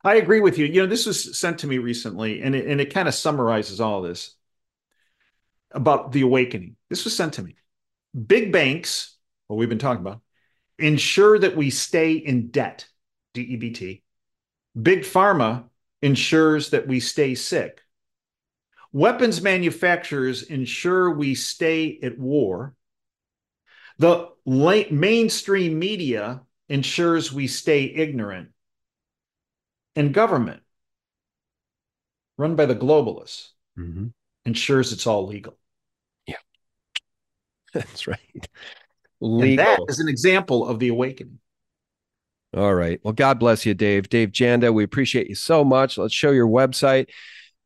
I agree with you. You know, this was sent to me recently, and it kind of summarizes all of this about the awakening. This was sent to me. Big banks, what we've been talking about, ensure that we stay in debt, DEBT. Big pharma ensures that we stay sick. Weapons manufacturers ensure we stay at war. The mainstream media ensures we stay ignorant. And government, run by the globalists, ensures it's all legal. Yeah, that's right. Legal. And that is an example of the awakening. All right. Well, God bless you, Dave. Dave Janda, we appreciate you so much. Let's show your website.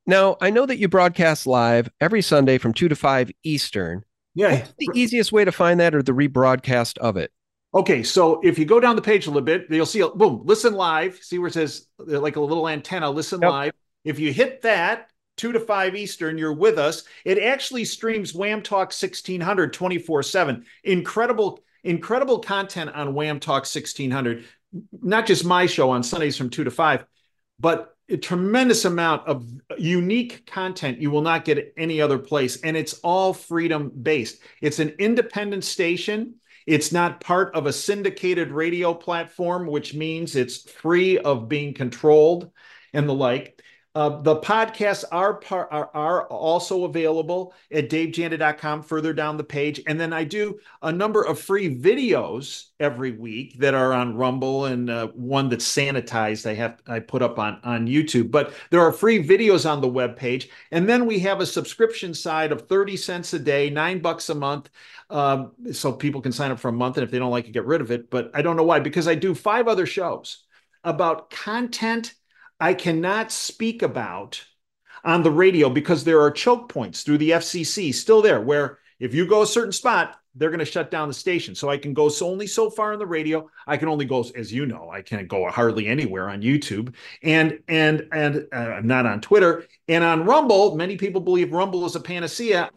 Now, I know that you broadcast live every Sunday from 2 to 5 Eastern. Yeah. What's the easiest way to find that or the rebroadcast of it? Okay. So if you go down the page a little bit, you'll see, boom, listen live. See where it says like a little antenna, listen live. If you hit that, 2 to 5 Eastern, you're with us. It actually streams Wham Talk 1600 24/7. Incredible content on Wham Talk 1600. Not just my show on Sundays from 2 to 5, but a tremendous amount of unique content you will not get at any other place. And it's all freedom-based. It's an independent station. It's not part of a syndicated radio platform, which means it's free of being controlled and the like. The podcasts are also available at DaveJanda.com further down the page. And then I do a number of free videos every week that are on Rumble and one that's sanitized I put up on YouTube. But there are free videos on the webpage. And then we have a subscription side of 30 cents a day, $9 a month. So people can sign up for a month. And if they don't like it, get rid of it. But I don't know why, because I do 5 other shows about content I cannot speak about on the radio because there are choke points through the FCC still there where if you go a certain spot, they're going to shut down the station. So I can go only so far on the radio. I can only go, as you know, I can't go hardly anywhere on YouTube and not on Twitter. And on Rumble, many people believe Rumble is a panacea.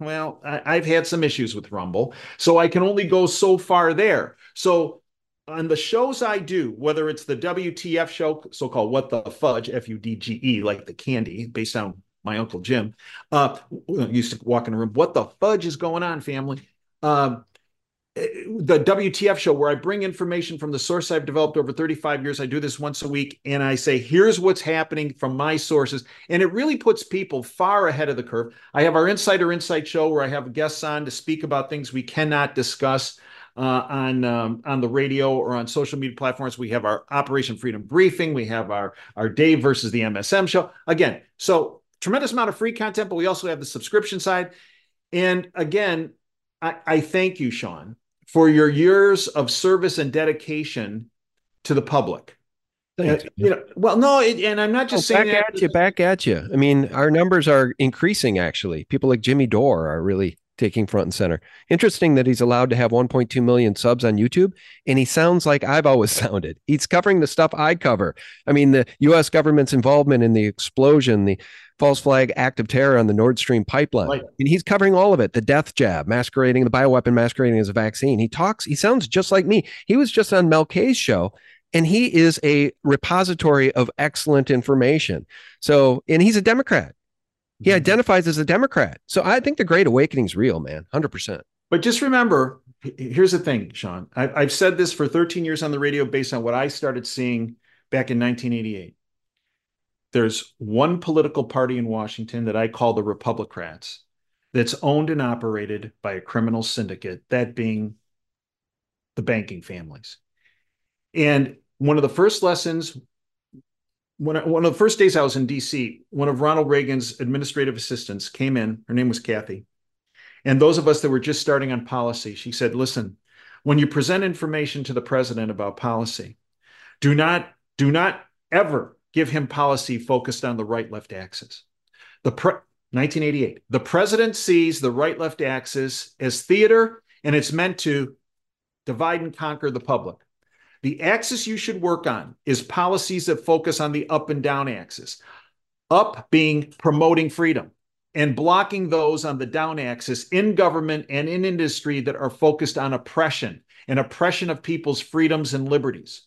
Well, I've had some issues with Rumble, so I can only go so far there. So on the shows I do, whether it's the WTF show, so-called What the Fudge, F-U-D-G-E, like the candy, based on my Uncle Jim, used to walk in the room, what the fudge is going on, family? The WTF show, where I bring information from the source I've developed over 35 years. I do this once a week, and I say, here's what's happening from my sources. And it really puts people far ahead of the curve. I have our Insider Insight show, where I have guests on to speak about things we cannot discuss on the radio or on social media platforms. We have our Operation Freedom Briefing. We have our Dave versus the MSM show. Again, so tremendous amount of free content, but we also have the subscription side. And again, I thank you, Sean, for your years of service and dedication to the public. And I'm not just saying that. Back at you. I mean, our numbers are increasing, actually. People like Jimmy Dore are really taking front and center. Interesting that he's allowed to have 1.2 million subs on YouTube, and he sounds like I've always sounded. He's covering the stuff I cover. I mean, the U.S. government's involvement in the explosion, the false flag act of terror on the Nord Stream pipeline. Right. And he's covering all of it. The death jab, the bioweapon masquerading as a vaccine. He sounds just like me. He was just on Mel Kay's show, and he is a repository of excellent information. So, and he's a Democrat. He identifies as a Democrat. So I think the Great Awakening is real, man, 100%. But just remember, here's the thing, Sean. I've said this for 13 years on the radio based on what I started seeing back in 1988. There's one political party in Washington that I call the Republicrats that's owned and operated by a criminal syndicate, that being the banking families. And one of the first lessons... One of the first days I was in D.C., one of Ronald Reagan's administrative assistants came in. Her name was Kathy. And those of us that were just starting on policy, she said, listen, when you present information to the president about policy, do not ever give him policy focused on the right-left axis. 1988, the president sees the right-left axis as theater, and it's meant to divide and conquer the public. The axis you should work on is policies that focus on the up and down axis. Up being promoting freedom and blocking those on the down axis in government and in industry that are focused on oppression and oppression of people's freedoms and liberties.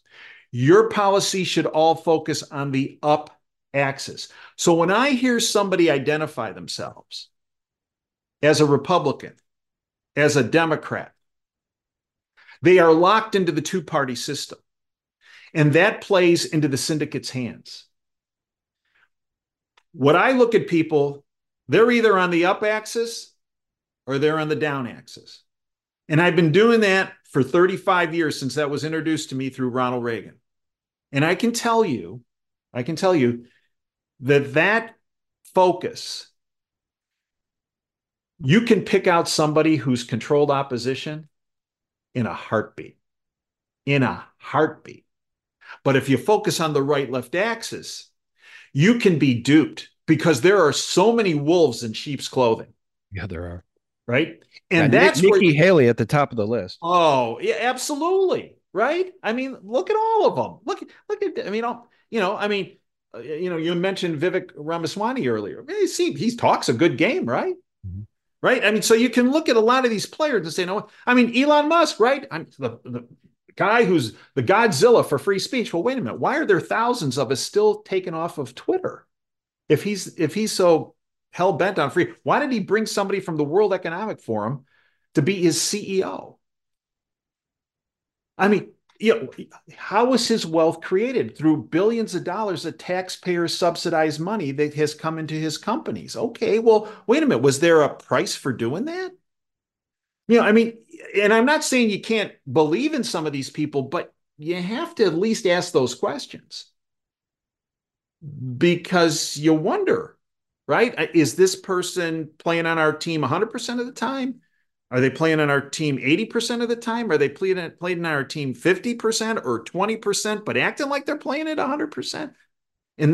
Your policy should all focus on the up axis. So when I hear somebody identify themselves as a Republican, as a Democrat, they are locked into the two-party system, and that plays into the syndicate's hands. When I look at people, they're either on the up axis or they're on the down axis. And I've been doing that for 35 years since that was introduced to me through Ronald Reagan. And I can tell you that focus, you can pick out somebody who's controlled opposition in a heartbeat. But if you focus on the right-left axis, you can be duped because there are so many wolves in sheep's clothing. Yeah, there are. Right? And that's Nikki Haley at the top of the list. Oh, yeah, absolutely. Right? I mean, look at all of them. Look at. You mentioned Vivek Ramaswamy earlier. He talks a good game, right? Mm-hmm. Right. I mean, so you can look at a lot of these players and say, no, I mean, Elon Musk, right? I'm the guy who's the Godzilla for free speech. Well, wait a minute. Why are there thousands of us still taken off of Twitter? If he's so hell bent on free, why did he bring somebody from the World Economic Forum to be his CEO? I mean, how was his wealth created? Through billions of dollars of taxpayer subsidized money that has come into his companies. Okay, well, wait a minute. Was there a price for doing that? And I'm not saying you can't believe in some of these people, but you have to at least ask those questions because you wonder, right? Is this person playing on our team 100% of the time? Are they playing on our team 80% of the time? Are they playing on our team 50% or 20%, but acting like they're playing it 100%? And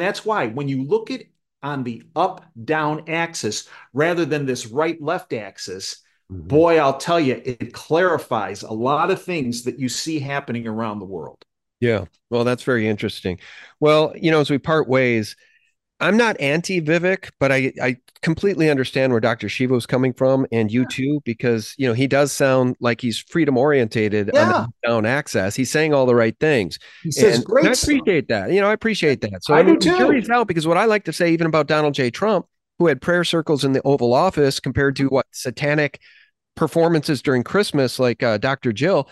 that's why when you look at on the up-down axis rather than this right-left axis, boy, I'll tell you, it clarifies a lot of things that you see happening around the world. Yeah, well, that's very interesting. Well, as we part ways, I'm not anti-Vivek, but I completely understand where Dr. Shiva is coming from, and you too, because he does sound like he's freedom-oriented on the down access. He's saying all the right things. He says great stuff. I appreciate that. I appreciate that. So I'm curious out because what I like to say, even about Donald J. Trump, who had prayer circles in the Oval Office compared to what satanic performances during Christmas, like Dr. Jill,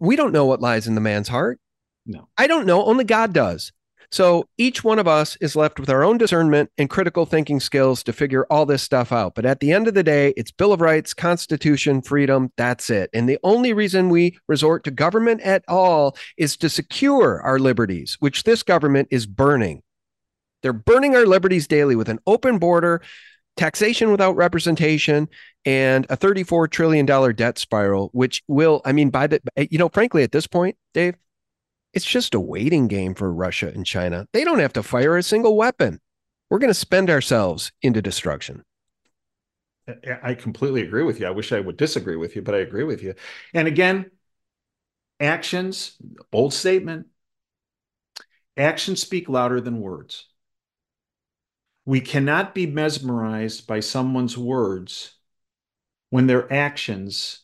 we don't know what lies in the man's heart. No, I don't know. Only God does. So each one of us is left with our own discernment and critical thinking skills to figure all this stuff out. But at the end of the day, it's Bill of Rights, Constitution, freedom. That's it. And the only reason we resort to government at all is to secure our liberties, which this government is burning. They're burning our liberties daily with an open border, taxation without representation, and a $34 trillion debt spiral, which will, frankly, at this point, Dave, It's just a waiting game for Russia and China. They don't have to fire a single weapon. We're going to spend ourselves into destruction. I completely agree with you. I wish I would disagree with you, but I agree with you. And again, actions, bold statement, actions speak louder than words. We cannot be mesmerized by someone's words when their actions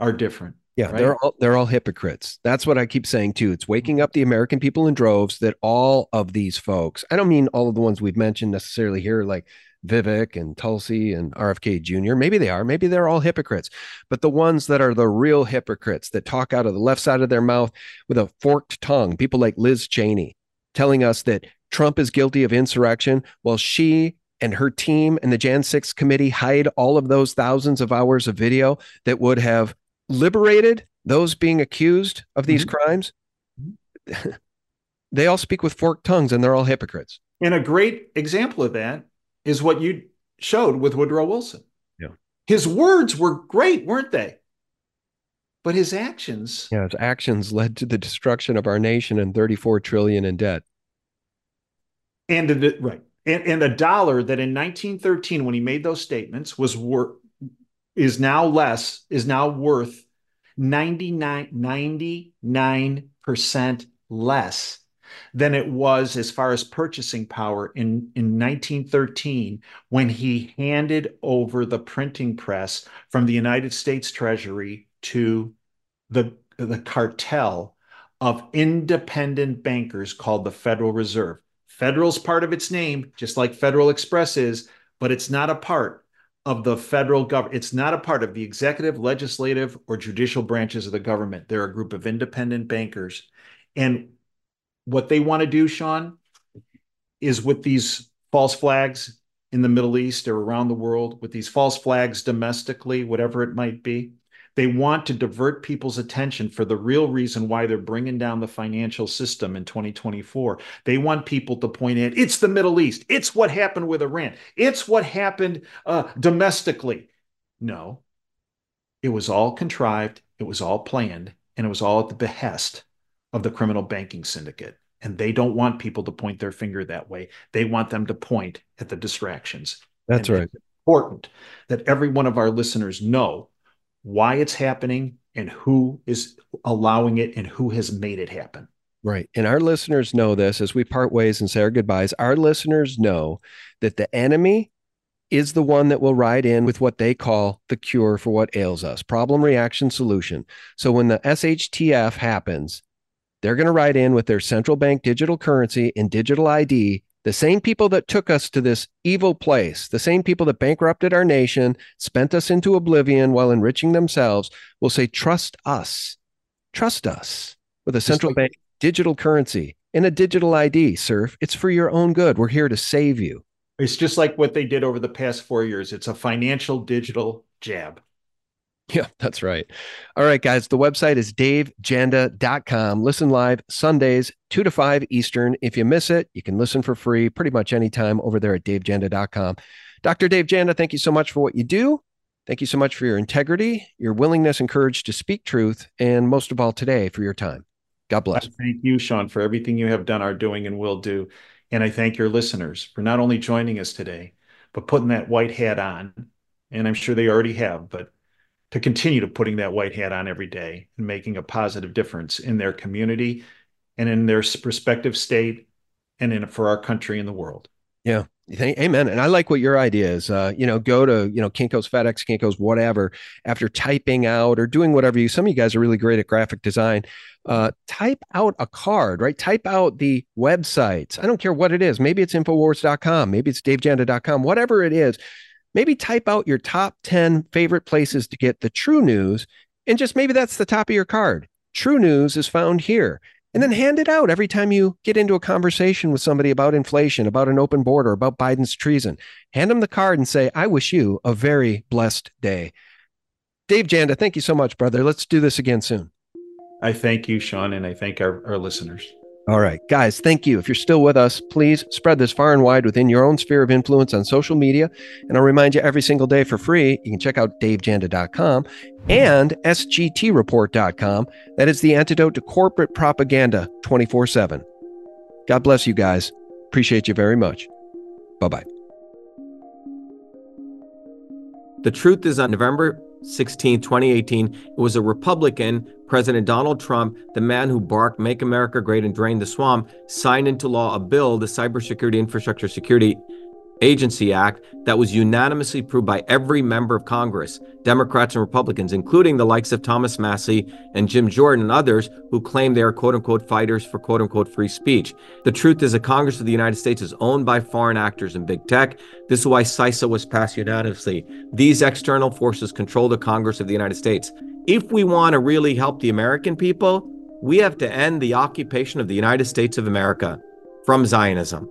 are different. Yeah, right? they're all hypocrites. That's what I keep saying, too. It's waking up the American people in droves that all of these folks, I don't mean all of the ones we've mentioned necessarily here, like Vivek and Tulsi and RFK Jr. Maybe they are. Maybe they're all hypocrites. But the ones that are the real hypocrites that talk out of the left side of their mouth with a forked tongue, people like Liz Cheney telling us that Trump is guilty of insurrection while she and her team and the Jan 6 committee hide all of those thousands of hours of video that would have liberated those being accused of these crimes. They all speak with forked tongues and they're all hypocrites. And a great example of that is what you showed with Woodrow Wilson. Yeah. His words were great, weren't they? But his actions. Yeah, his actions led to the destruction of our nation and $34 trillion in debt. And a dollar that in 1913, when he made those statements, is now worth 99% less than it was as far as purchasing power in 1913, when he handed over the printing press from the United States Treasury to the cartel of independent bankers called the Federal Reserve. Federal's part of its name, just like Federal Express is, but it's not a part of the federal government. It's not a part of the executive, legislative, or judicial branches of the government. They're a group of independent bankers. And what they want to do, Sean, is with these false flags in the Middle East or around the world, with these false flags domestically, whatever it might be, they want to divert people's attention for the real reason why they're bringing down the financial system in 2024. They want people to point at, it's the Middle East. It's what happened with Iran. It's what happened domestically. No, it was all contrived. It was all planned. And it was all at the behest of the criminal banking syndicate. And they don't want people to point their finger that way. They want them to point at the distractions. That's right. It's important that every one of our listeners know why it's happening and who is allowing it and who has made it happen. Right. And our listeners know this as we part ways and say our goodbyes. Our listeners know that the enemy is the one that will ride in with what they call the cure for what ails us, problem, reaction, solution. So when the SHTF happens, they're going to ride in with their central bank digital currency and digital ID. The same people that took us to this evil place, the same people that bankrupted our nation, spent us into oblivion while enriching themselves, will say, trust us with a central bank digital currency and a digital ID, Surf. It's for your own good. We're here to save you. It's just like what they did over the past 4 years. It's a financial digital jab. Yeah, that's right. All right, guys, the website is DaveJanda.com. Listen live Sundays, 2 to 5 Eastern. If you miss it, you can listen for free pretty much anytime over there at DaveJanda.com. Dr. Dave Janda, thank you so much for what you do. Thank you so much for your integrity, your willingness and courage to speak truth, and most of all today for your time. God bless. Thank you, Sean, for everything you have done, are doing, and will do. And I thank your listeners for not only joining us today, but putting that white hat on. And I'm sure they already have, but to continue to putting that white hat on every day and making a positive difference in their community and in their respective state and for our country and the world. Yeah. Amen. And I like what your idea is, go to, Kinko's, FedEx, Kinko's, whatever, after typing out or doing whatever some of you guys are really great at graphic design, type out a card, right? Type out the websites. I don't care what it is. Maybe it's Infowars.com. Maybe it's DaveJanda.com, whatever it is. Maybe type out your top 10 favorite places to get the true news, and just maybe that's the top of your card. True news is found here. And then hand it out every time you get into a conversation with somebody about inflation, about an open border, about Biden's treason. Hand them the card and say, I wish you a very blessed day. Dave Janda, thank you so much, brother. Let's do this again soon. I thank you, Sean, and I thank our listeners. All right, guys, thank you. If you're still with us, please spread this far and wide within your own sphere of influence on social media. And I'll remind you every single day for free, you can check out DaveJanda.com and SGT Report.com. That is the antidote to corporate propaganda 24/7. God bless you guys. Appreciate you very much. Bye-bye. The truth is, on November 16, 2018, it was a Republican, President Donald Trump, the man who barked, "Make America Great and Drain the Swamp," signed into law a bill, the Cybersecurity Infrastructure Security Agency Act, that was unanimously approved by every member of Congress, Democrats and Republicans, including the likes of Thomas Massie and Jim Jordan and others who claim they are quote-unquote fighters for quote-unquote free speech. The truth is, the Congress of the United States is owned by foreign actors and big tech. This is why CISA was passed unanimously. These external forces control the Congress of the United States. If we want to really help the American people, we have to end the occupation of the United States of America from Zionism.